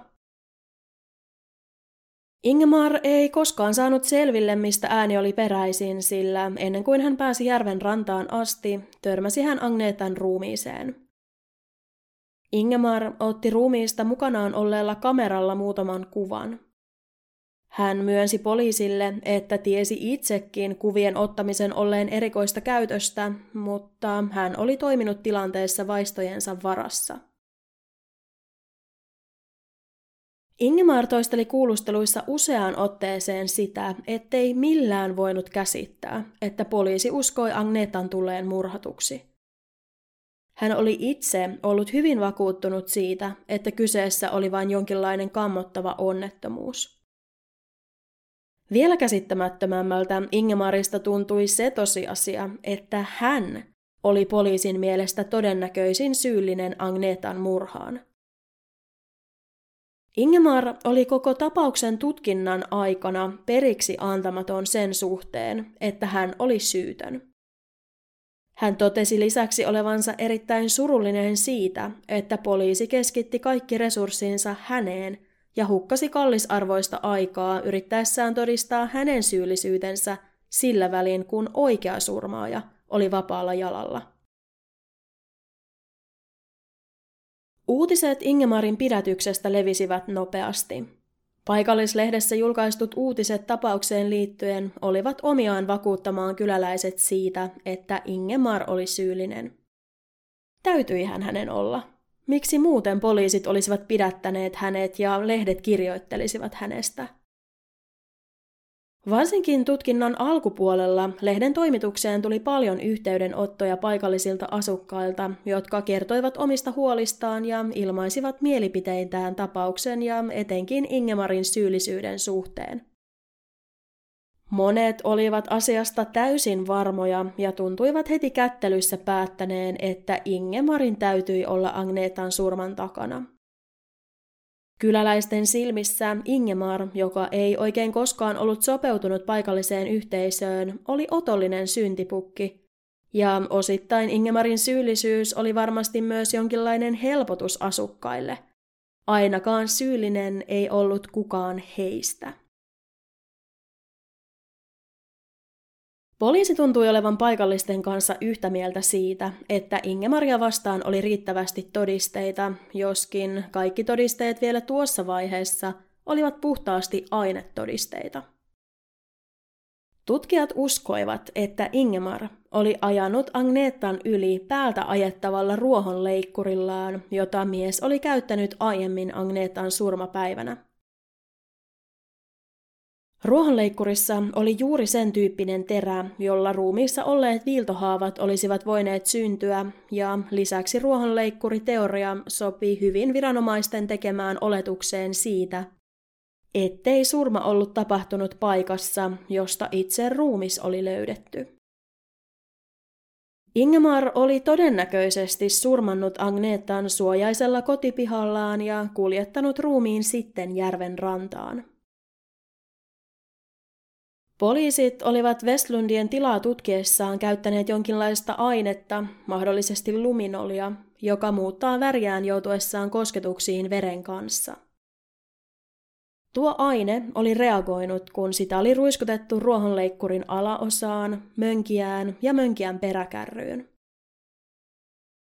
Ingemar ei koskaan saanut selville, mistä ääni oli peräisin, sillä ennen kuin hän pääsi järven rantaan asti, törmäsi hän Agnetan ruumiiseen. Ingemar otti ruumiista mukanaan olleella kameralla muutaman kuvan. Hän myönsi poliisille, että tiesi itsekin kuvien ottamisen olleen erikoista käytöstä, mutta hän oli toiminut tilanteessa vaistojensa varassa. Ingemar toisteli kuulusteluissa useaan otteeseen sitä, ettei millään voinut käsittää, että poliisi uskoi Agnetan tulleen murhatuksi. Hän oli itse ollut hyvin vakuuttunut siitä, että kyseessä oli vain jonkinlainen kammottava onnettomuus. Vielä käsittämättömämmältä Ingemarista tuntui se tosiasia, että hän oli poliisin mielestä todennäköisin syyllinen Agnetan murhaan. Ingemar oli koko tapauksen tutkinnan aikana periksi antamaton sen suhteen, että hän oli syytön. Hän totesi lisäksi olevansa erittäin surullinen siitä, että poliisi keskitti kaikki resurssinsa häneen ja hukkasi kallisarvoista aikaa yrittäessään todistaa hänen syyllisyytensä sillä välin, kun oikea surmaaja oli vapaalla jalalla. Uutiset Ingemarin pidätyksestä levisivät nopeasti. Paikallislehdessä julkaistut uutiset tapaukseen liittyen olivat omiaan vakuuttamaan kyläläiset siitä, että Ingemar oli syyllinen. Täytyihän hänen olla. Miksi muuten poliisit olisivat pidättäneet hänet ja lehdet kirjoittelisivat hänestä? Varsinkin tutkinnan alkupuolella lehden toimitukseen tuli paljon yhteydenottoja paikallisilta asukkailta, jotka kertoivat omista huolistaan ja ilmaisivat mielipiteitään tapauksen ja etenkin Ingemarin syyllisyyden suhteen. Monet olivat asiasta täysin varmoja ja tuntuivat heti kättelyssä päättäneen, että Ingemarin täytyi olla Agnetan surman takana. Kyläläisten silmissä Ingemar, joka ei oikein koskaan ollut sopeutunut paikalliseen yhteisöön, oli otollinen syntipukki, ja osittain Ingemarin syyllisyys oli varmasti myös jonkinlainen helpotus asukkaille. Ainakaan syyllinen ei ollut kukaan heistä. Poliisi tuntui olevan paikallisten kanssa yhtä mieltä siitä, että Ingemaria vastaan oli riittävästi todisteita, joskin kaikki todisteet vielä tuossa vaiheessa olivat puhtaasti ainetodisteita. Tutkijat uskoivat, että Ingemar oli ajanut Agnetan yli päältä ajettavalla ruohonleikkurillaan, jota mies oli käyttänyt aiemmin Agnetan surmapäivänä. Ruohonleikkurissa oli juuri sen tyyppinen terä, jolla ruumiissa olleet viiltohaavat olisivat voineet syntyä, ja lisäksi ruohonleikkuriteoria sopii hyvin viranomaisten tekemään oletukseen siitä, ettei surma ollut tapahtunut paikassa, josta itse ruumis oli löydetty. Ingemar oli todennäköisesti surmannut Agnetan suojaisella kotipihallaan ja kuljettanut ruumiin sitten järven rantaan. Poliisit olivat Westlundien tilaa tutkiessaan käyttäneet jonkinlaista ainetta, mahdollisesti luminolia, joka muuttaa väriään joutuessaan kosketuksiin veren kanssa. Tuo aine oli reagoinut, kun sitä oli ruiskutettu ruohonleikkurin alaosaan, mönkijään ja mönkijän peräkärryyn.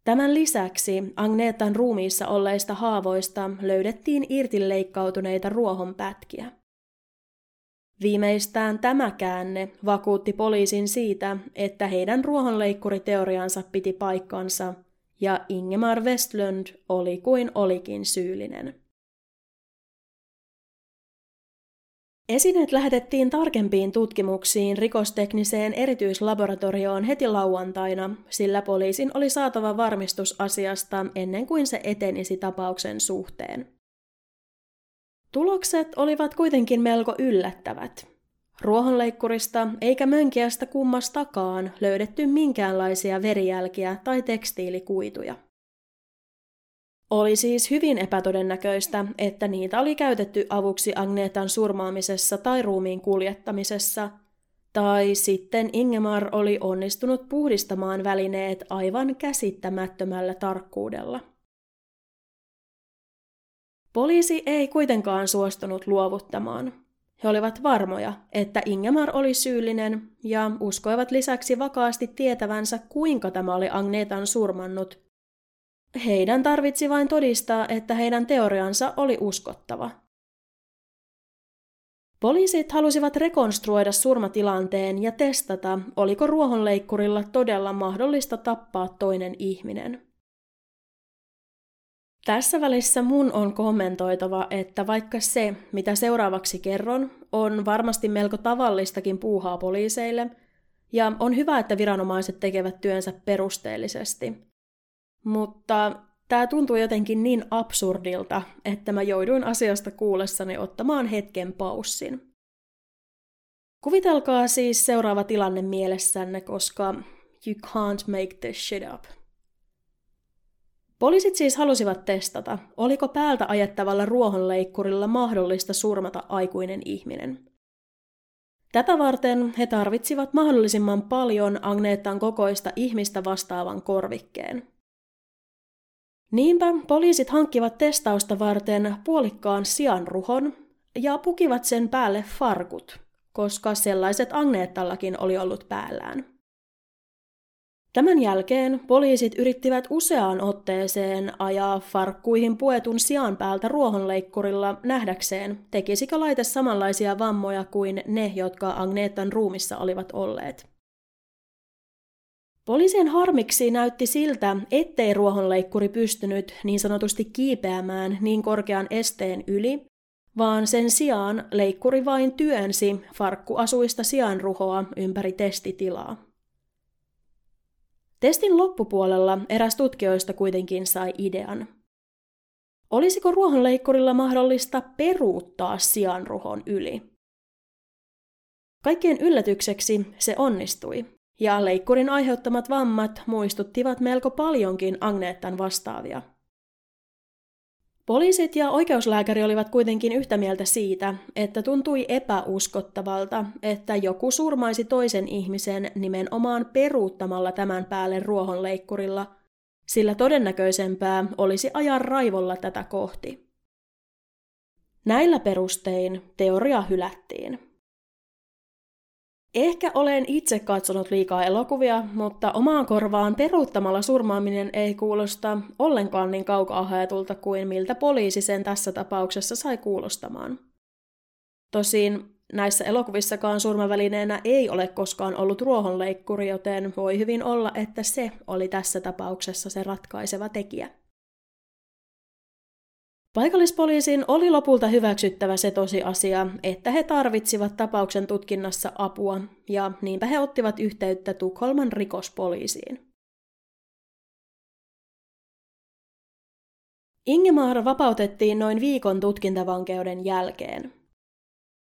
Tämän lisäksi Agnetan ruumiissa olleista haavoista löydettiin irtileikkautuneita ruohonpätkiä. Viimeistään tämä käänne vakuutti poliisin siitä, että heidän ruohonleikkuriteoriansa piti paikkansa, ja Ingemar Westlund oli kuin olikin syyllinen. Esineet lähetettiin tarkempiin tutkimuksiin rikostekniseen erityislaboratorioon heti lauantaina, sillä poliisin oli saatava varmistus asiasta ennen kuin se etenisi tapauksen suhteen. Tulokset olivat kuitenkin melko yllättävät. Ruohonleikkurista eikä mönkiästä kummastakaan löydetty minkäänlaisia verijälkiä tai tekstiilikuituja. Oli siis hyvin epätodennäköistä, että niitä oli käytetty avuksi Agnetan surmaamisessa tai ruumiin kuljettamisessa, tai sitten Ingemar oli onnistunut puhdistamaan välineet aivan käsittämättömällä tarkkuudella. Poliisi ei kuitenkaan suostunut luovuttamaan. He olivat varmoja, että Ingemar oli syyllinen ja uskoivat lisäksi vakaasti tietävänsä, kuinka tämä oli Agnetan surmannut. Heidän tarvitsi vain todistaa, että heidän teoriansa oli uskottava. Poliisit halusivat rekonstruoida surmatilanteen ja testata, oliko ruohonleikkurilla todella mahdollista tappaa toinen ihminen. Tässä välissä mun on kommentoitava, että vaikka se, mitä seuraavaksi kerron, on varmasti melko tavallistakin puuhaa poliiseille, ja on hyvä, että viranomaiset tekevät työnsä perusteellisesti. Mutta tämä tuntuu jotenkin niin absurdilta, että mä jouduin asiasta kuullessani ottamaan hetken paussin. Kuvitelkaa siis seuraava tilanne mielessänne, koska you can't make this shit up. Poliisit siis halusivat testata, oliko päältä ajettavalla ruohonleikkurilla mahdollista surmata aikuinen ihminen. Tätä varten he tarvitsivat mahdollisimman paljon Agnetan kokoista ihmistä vastaavan korvikkeen. Niinpä poliisit hankkivat testausta varten puolikkaan sianruhon ja pukivat sen päälle farkut, koska sellaiset Agnetallakin oli ollut päällään. Tämän jälkeen poliisit yrittivät useaan otteeseen ajaa farkkuihin puetun sian päältä ruohonleikkurilla nähdäkseen, tekisikö laite samanlaisia vammoja kuin ne, jotka Agnetan ruumissa olivat olleet. Poliisien harmiksi näytti siltä, ettei ruohonleikkuri pystynyt niin sanotusti kiipeämään niin korkean esteen yli, vaan sen sijaan leikkuri vain työnsi farkkuasuista sianruhoa ympäri testitilaa. Testin loppupuolella eräs tutkijoista kuitenkin sai idean. Olisiko ruohonleikkurilla mahdollista peruuttaa sianruhon yli? Kaikkien yllätykseksi se onnistui. Ja leikkurin aiheuttamat vammat muistuttivat melko paljonkin Agnetan vastaavia. Poliisit ja oikeuslääkäri olivat kuitenkin yhtä mieltä siitä, että tuntui epäuskottavalta, että joku surmaisi toisen ihmisen nimenomaan peruuttamalla tämän päälle ruohonleikkurilla, sillä todennäköisempää olisi ajaa raivolla tätä kohti. Näillä perustein teoria hylättiin. Ehkä olen itse katsonut liikaa elokuvia, mutta omaan korvaan peruuttamalla surmaaminen ei kuulosta ollenkaan niin kaukaa haetulta kuin miltä poliisi sen tässä tapauksessa sai kuulostamaan. Tosin näissä elokuvissakaan surmavälineenä ei ole koskaan ollut ruohonleikkuri, joten voi hyvin olla, että se oli tässä tapauksessa se ratkaiseva tekijä. Paikallispoliisin oli lopulta hyväksyttävä se tosiasia, että he tarvitsivat tapauksen tutkinnassa apua, ja niinpä he ottivat yhteyttä Tukholman rikospoliisiin. Ingemar vapautettiin noin viikon tutkintavankeuden jälkeen.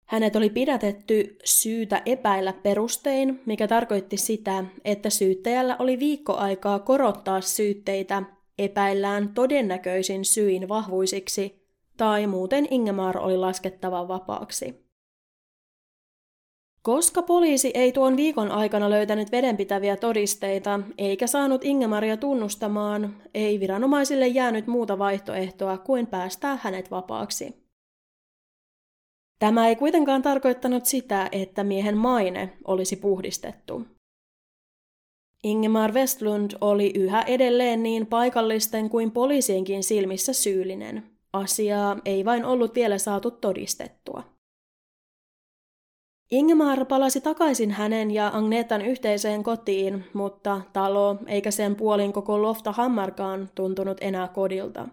Hänet oli pidätetty syytä epäillä perustein, mikä tarkoitti sitä, että syyttäjällä oli viikko aikaa korottaa syytteitä epäillään todennäköisin syin vahvuisiksi, tai muuten Ingemar oli laskettava vapaaksi. Koska poliisi ei tuon viikon aikana löytänyt vedenpitäviä todisteita, eikä saanut Ingemaria tunnustamaan, ei viranomaisille jäänyt muuta vaihtoehtoa kuin päästää hänet vapaaksi. Tämä ei kuitenkaan tarkoittanut sitä, että miehen maine olisi puhdistettu. Ingemar Westlund oli yhä edelleen niin paikallisten kuin poliisienkin silmissä syyllinen. Asiaa ei vain ollut vielä saatu todistettua. Ingemar palasi takaisin hänen ja Agnetan yhteiseen kotiin, mutta talo eikä sen puolin koko Loftahammarkaan tuntunut enää kodilta.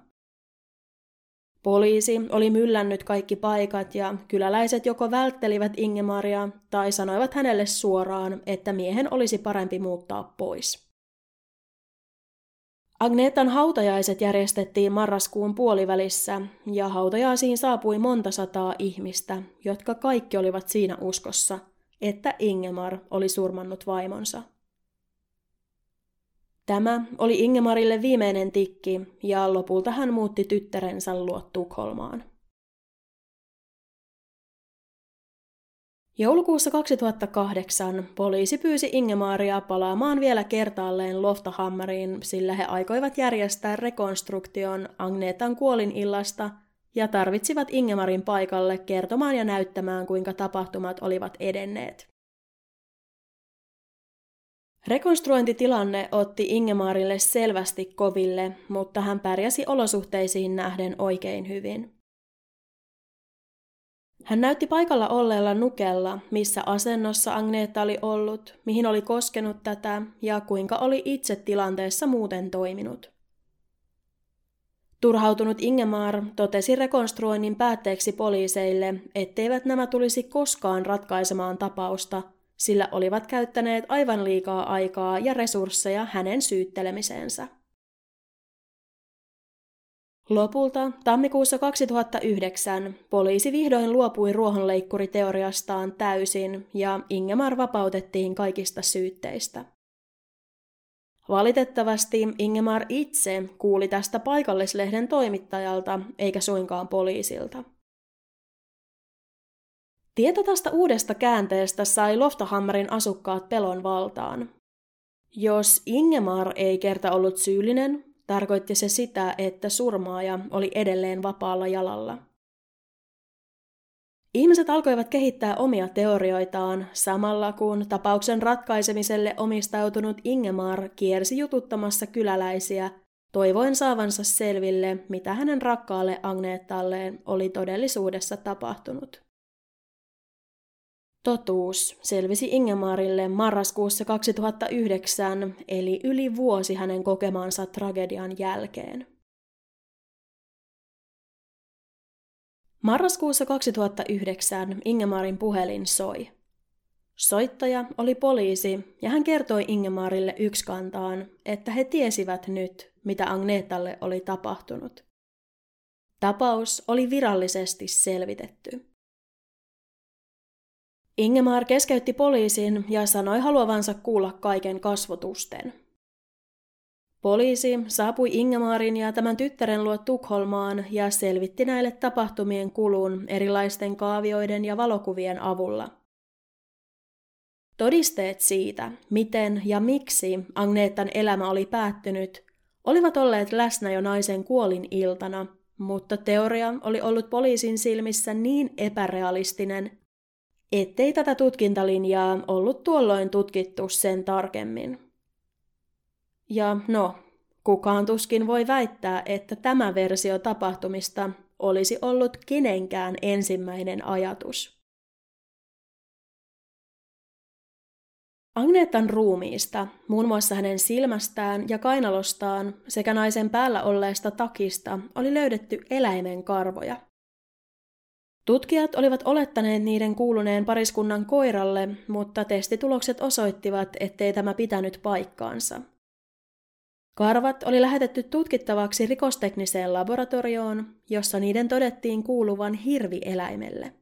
Poliisi oli myllännyt kaikki paikat ja kyläläiset joko välttelivät Ingemaria tai sanoivat hänelle suoraan, että miehen olisi parempi muuttaa pois. Agnetan hautajaiset järjestettiin marraskuun puolivälissä ja hautajaisiin saapui monta sataa ihmistä, jotka kaikki olivat siinä uskossa, että Ingemar oli surmannut vaimonsa. Tämä oli Ingemarille viimeinen tikki ja lopulta hän muutti tyttärensä luo Tukholmaan. Joulukuussa kaksituhattakahdeksan poliisi pyysi Ingemaria palaamaan vielä kertaalleen Loftahammariin, sillä he aikoivat järjestää rekonstruktion Agnetan kuolinillasta ja tarvitsivat Ingemarin paikalle kertomaan ja näyttämään, kuinka tapahtumat olivat edenneet. Rekonstruointitilanne otti Ingemarille selvästi koville, mutta hän pärjäsi olosuhteisiin nähden oikein hyvin. Hän näytti paikalla olleella nukella, missä asennossa Agneta oli ollut, mihin oli koskenut tätä ja kuinka oli itse tilanteessa muuten toiminut. Turhautunut Ingemar totesi rekonstruoinnin päätteeksi poliiseille, etteivät nämä tulisi koskaan ratkaisemaan tapausta, sillä olivat käyttäneet aivan liikaa aikaa ja resursseja hänen syyttelemiseensä. Lopulta tammikuussa kaksituhattayhdeksän poliisi vihdoin luopui ruohonleikkuriteoriastaan täysin ja Ingemar vapautettiin kaikista syytteistä. Valitettavasti Ingemar itse kuuli tästä paikallislehden toimittajalta eikä suinkaan poliisilta. Tieto tästä uudesta käänteestä sai Loftahammarin asukkaat pelon valtaan. Jos Ingemar ei kerta ollut syyllinen, tarkoitti se sitä, että surmaaja oli edelleen vapaalla jalalla. Ihmiset alkoivat kehittää omia teorioitaan samalla, kun tapauksen ratkaisemiselle omistautunut Ingemar kiersi jututtamassa kyläläisiä, toivoen saavansa selville, mitä hänen rakkaalle Agnetalleen oli todellisuudessa tapahtunut. Totuus selvisi Ingemarille marraskuussa kaksituhattayhdeksän, eli yli vuosi hänen kokemansa tragedian jälkeen. Marraskuussa kaksituhattayhdeksän Ingemarin puhelin soi. Soittaja oli poliisi ja hän kertoi Ingemarille ykskantaan, että he tiesivät nyt, mitä Agnetalle oli tapahtunut. Tapaus oli virallisesti selvitetty. Ingemar keskeytti poliisin ja sanoi haluavansa kuulla kaiken kasvotusten. Poliisi saapui Ingemarin ja tämän tyttären luo Tukholmaan ja selvitti näille tapahtumien kulun erilaisten kaavioiden ja valokuvien avulla. Todisteet siitä, miten ja miksi Agnetan elämä oli päättynyt, olivat olleet läsnä jo naisen kuoliniltana, mutta teoria oli ollut poliisin silmissä niin epärealistinen, ettei tätä tutkintalinjaa ollut tuolloin tutkittu sen tarkemmin. Ja no, kukaan tuskin voi väittää, että tämä versio tapahtumista olisi ollut kenenkään ensimmäinen ajatus. Agnetan ruumiista, muun muassa hänen silmästään ja kainalostaan sekä naisen päällä olleesta takista oli löydetty eläimen karvoja. Tutkijat olivat olettaneet niiden kuuluneen pariskunnan koiralle, mutta testitulokset osoittivat, ettei tämä pitänyt paikkaansa. Karvat oli lähetetty tutkittavaksi rikostekniseen laboratorioon, jossa niiden todettiin kuuluvan hirvieläimelle.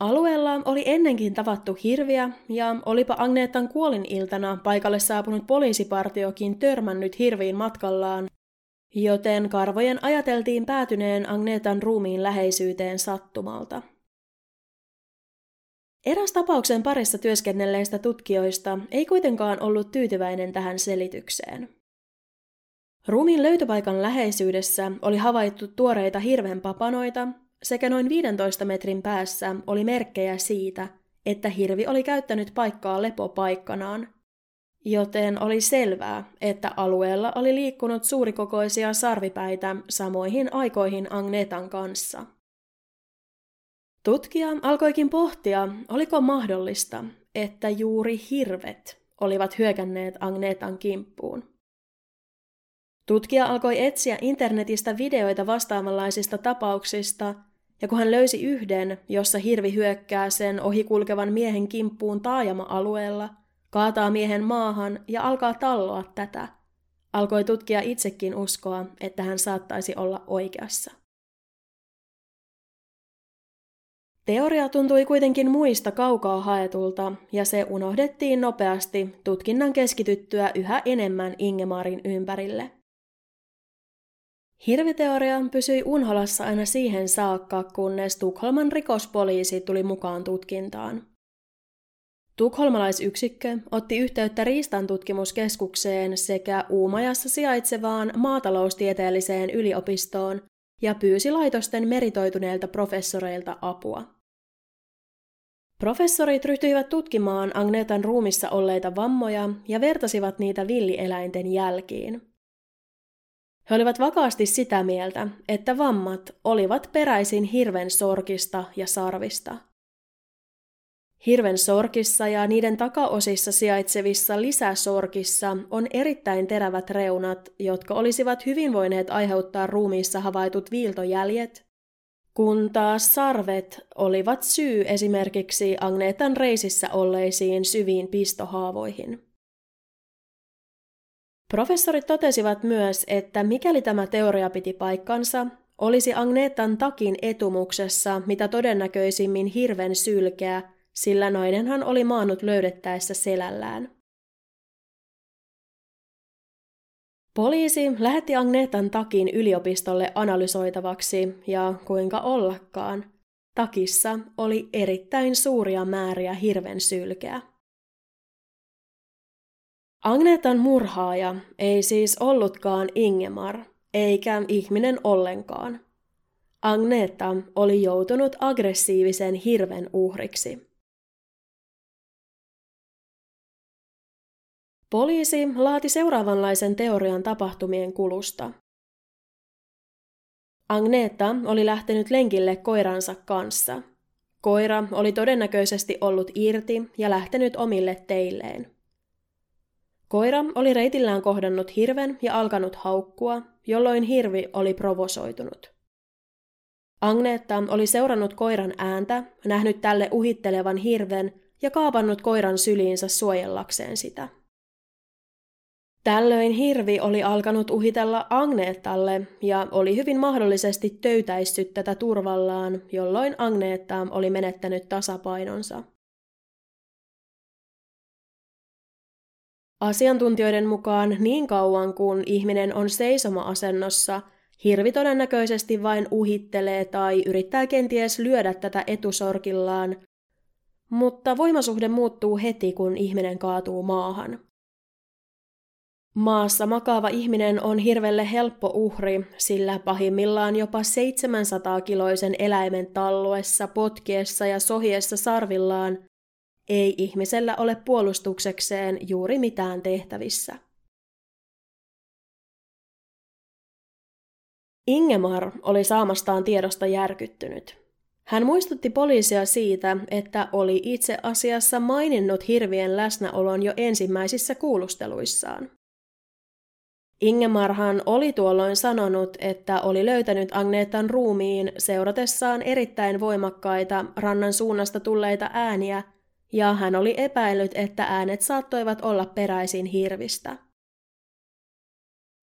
Alueella oli ennenkin tavattu hirviä, ja olipa Agnetan kuoliniltana paikalle saapunut poliisipartiokin törmännyt hirviin matkallaan, joten karvojen ajateltiin päätyneen Agnetan ruumiin läheisyyteen sattumalta. Eräs tapauksen parissa työskennelleistä tutkijoista ei kuitenkaan ollut tyytyväinen tähän selitykseen. Ruumiin löytöpaikan läheisyydessä oli havaittu tuoreita hirvenpapanoita, sekä noin viidentoista metrin päässä oli merkkejä siitä, että hirvi oli käyttänyt paikkaa lepopaikkanaan, joten oli selvää, että alueella oli liikkunut suurikokoisia sarvipäitä samoihin aikoihin Agnetan kanssa. Tutkija alkoikin pohtia, oliko mahdollista, että juuri hirvet olivat hyökänneet Agnetan kimppuun. Tutkija alkoi etsiä internetistä videoita vastaavanlaisista tapauksista, ja kun hän löysi yhden, jossa hirvi hyökkää sen ohikulkevan miehen kimppuun taajama-alueella, kaataa miehen maahan ja alkaa talloa tätä, alkoi tutkija itsekin uskoa, että hän saattaisi olla oikeassa. Teoria tuntui kuitenkin muista kaukaa haetulta, ja se unohdettiin nopeasti tutkinnan keskityttyä yhä enemmän Ingemarin ympärille. Hirviteoria pysyi unholassa aina siihen saakka, kunnes Tukholman rikospoliisi tuli mukaan tutkintaan. Tukholmalaisyksikkö otti yhteyttä Riistan tutkimuskeskukseen sekä Uumajassa sijaitsevaan maataloustieteelliseen yliopistoon ja pyysi laitosten meritoituneilta professoreilta apua. Professorit ryhtyivät tutkimaan Agnetan ruumissa olleita vammoja ja vertasivat niitä villieläinten jälkiin. He olivat vakaasti sitä mieltä, että vammat olivat peräisin hirven sorkista ja sarvista. Hirven sorkissa ja niiden takaosissa sijaitsevissa lisäsorkissa on erittäin terävät reunat, jotka olisivat hyvin voineet aiheuttaa ruumiissa havaitut viiltojäljet, kun taas sarvet olivat syy esimerkiksi Agnetan reisissä olleisiin syviin pistohaavoihin. Professorit totesivat myös, että mikäli tämä teoria piti paikkansa, olisi Agnetan takin etumuksessa mitä todennäköisimmin hirven sylkeä, sillä nainenhan oli maannut löydettäessä selällään. Poliisi lähetti Agnetan takin yliopistolle analysoitavaksi, ja kuinka ollakaan, takissa oli erittäin suuria määriä hirven sylkeä. Agnetan murhaaja ei siis ollutkaan Ingemar, eikä ihminen ollenkaan. Agneta oli joutunut aggressiivisen hirven uhriksi. Poliisi laati seuraavanlaisen teorian tapahtumien kulusta. Agneta oli lähtenyt lenkille koiransa kanssa. Koira oli todennäköisesti ollut irti ja lähtenyt omille teilleen. Koira oli reitillään kohdannut hirven ja alkanut haukkua, jolloin hirvi oli provosoitunut. Agneta oli seurannut koiran ääntä, nähnyt tälle uhittelevan hirven ja kaapannut koiran syliinsä suojellakseen sitä. Tällöin hirvi oli alkanut uhitella Agnetalle ja oli hyvin mahdollisesti töytäissyt tätä turvallaan, jolloin Agneta oli menettänyt tasapainonsa. Asiantuntijoiden mukaan niin kauan kuin ihminen on seisoma-asennossa, hirvi todennäköisesti vain uhittelee tai yrittää kenties lyödä tätä etusorkillaan, mutta voimasuhde muuttuu heti, kun ihminen kaatuu maahan. Maassa makaava ihminen on hirvelle helppo uhri, sillä pahimmillaan jopa seitsemänsataa kiloisen eläimen talluessa, potkiessa ja sohiessa sarvillaan ei ihmisellä ole puolustuksekseen juuri mitään tehtävissä. Ingemar oli saamastaan tiedosta järkyttynyt. Hän muistutti poliisia siitä, että oli itse asiassa maininnut hirvien läsnäolon jo ensimmäisissä kuulusteluissaan. Ingemarhan oli tuolloin sanonut, että oli löytänyt Agnetan ruumiin seuratessaan erittäin voimakkaita rannan suunnasta tulleita ääniä, ja hän oli epäillyt, että äänet saattoivat olla peräisin hirvistä.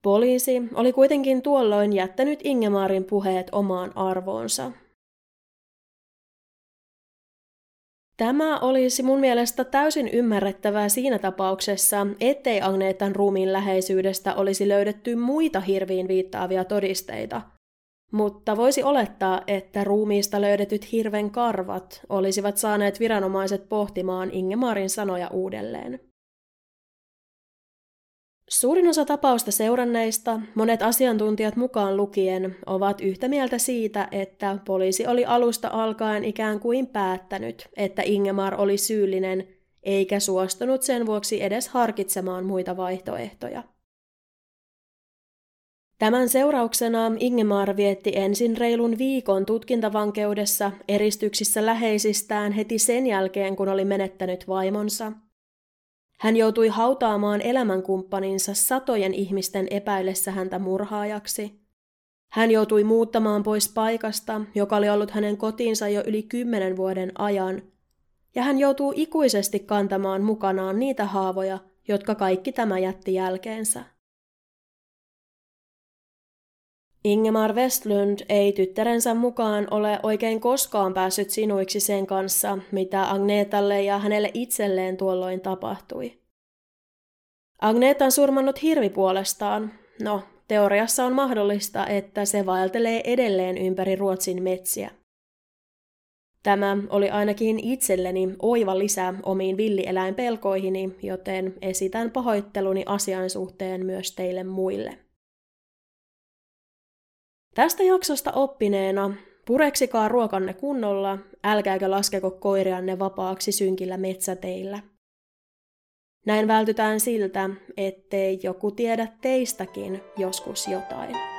Poliisi oli kuitenkin tuolloin jättänyt Ingemarin puheet omaan arvoonsa. Tämä olisi mun mielestä täysin ymmärrettävää siinä tapauksessa, ettei Agnetan ruumiin läheisyydestä olisi löydetty muita hirviin viittaavia todisteita, mutta voisi olettaa, että ruumiista löydetyt hirven karvat olisivat saaneet viranomaiset pohtimaan Ingemarin sanoja uudelleen. Suurin osa tapausta seuranneista, monet asiantuntijat mukaan lukien, ovat yhtä mieltä siitä, että poliisi oli alusta alkaen ikään kuin päättänyt, että Ingemar oli syyllinen, eikä suostunut sen vuoksi edes harkitsemaan muita vaihtoehtoja. Tämän seurauksena Ingemar vietti ensin reilun viikon tutkintavankeudessa eristyksissä läheisistään heti sen jälkeen, kun oli menettänyt vaimonsa. Hän joutui hautaamaan elämänkumppaninsa satojen ihmisten epäillessä häntä murhaajaksi. Hän joutui muuttamaan pois paikasta, joka oli ollut hänen kotiinsa jo yli kymmenen vuoden ajan, ja hän joutuu ikuisesti kantamaan mukanaan niitä haavoja, jotka kaikki tämä jätti jälkeensä. Ingemar Westlund ei tyttärensä mukaan ole oikein koskaan päässyt sinuiksi sen kanssa, mitä Agnetalle ja hänelle itselleen tuolloin tapahtui. Agnetan surmannut hirvi puolestaan, no, teoriassa on mahdollista, että se vaeltelee edelleen ympäri Ruotsin metsiä. Tämä oli ainakin itselleni oiva lisä omiin villieläinpelkoihini, joten esitän pahoitteluni asian suhteen myös teille muille. Tästä jaksosta oppineena, pureksikaa ruokanne kunnolla, älkääkö laskeko koirianne vapaaksi synkillä metsäteillä. Näin vältytään siltä, ettei joku tiedä teistäkin joskus jotain.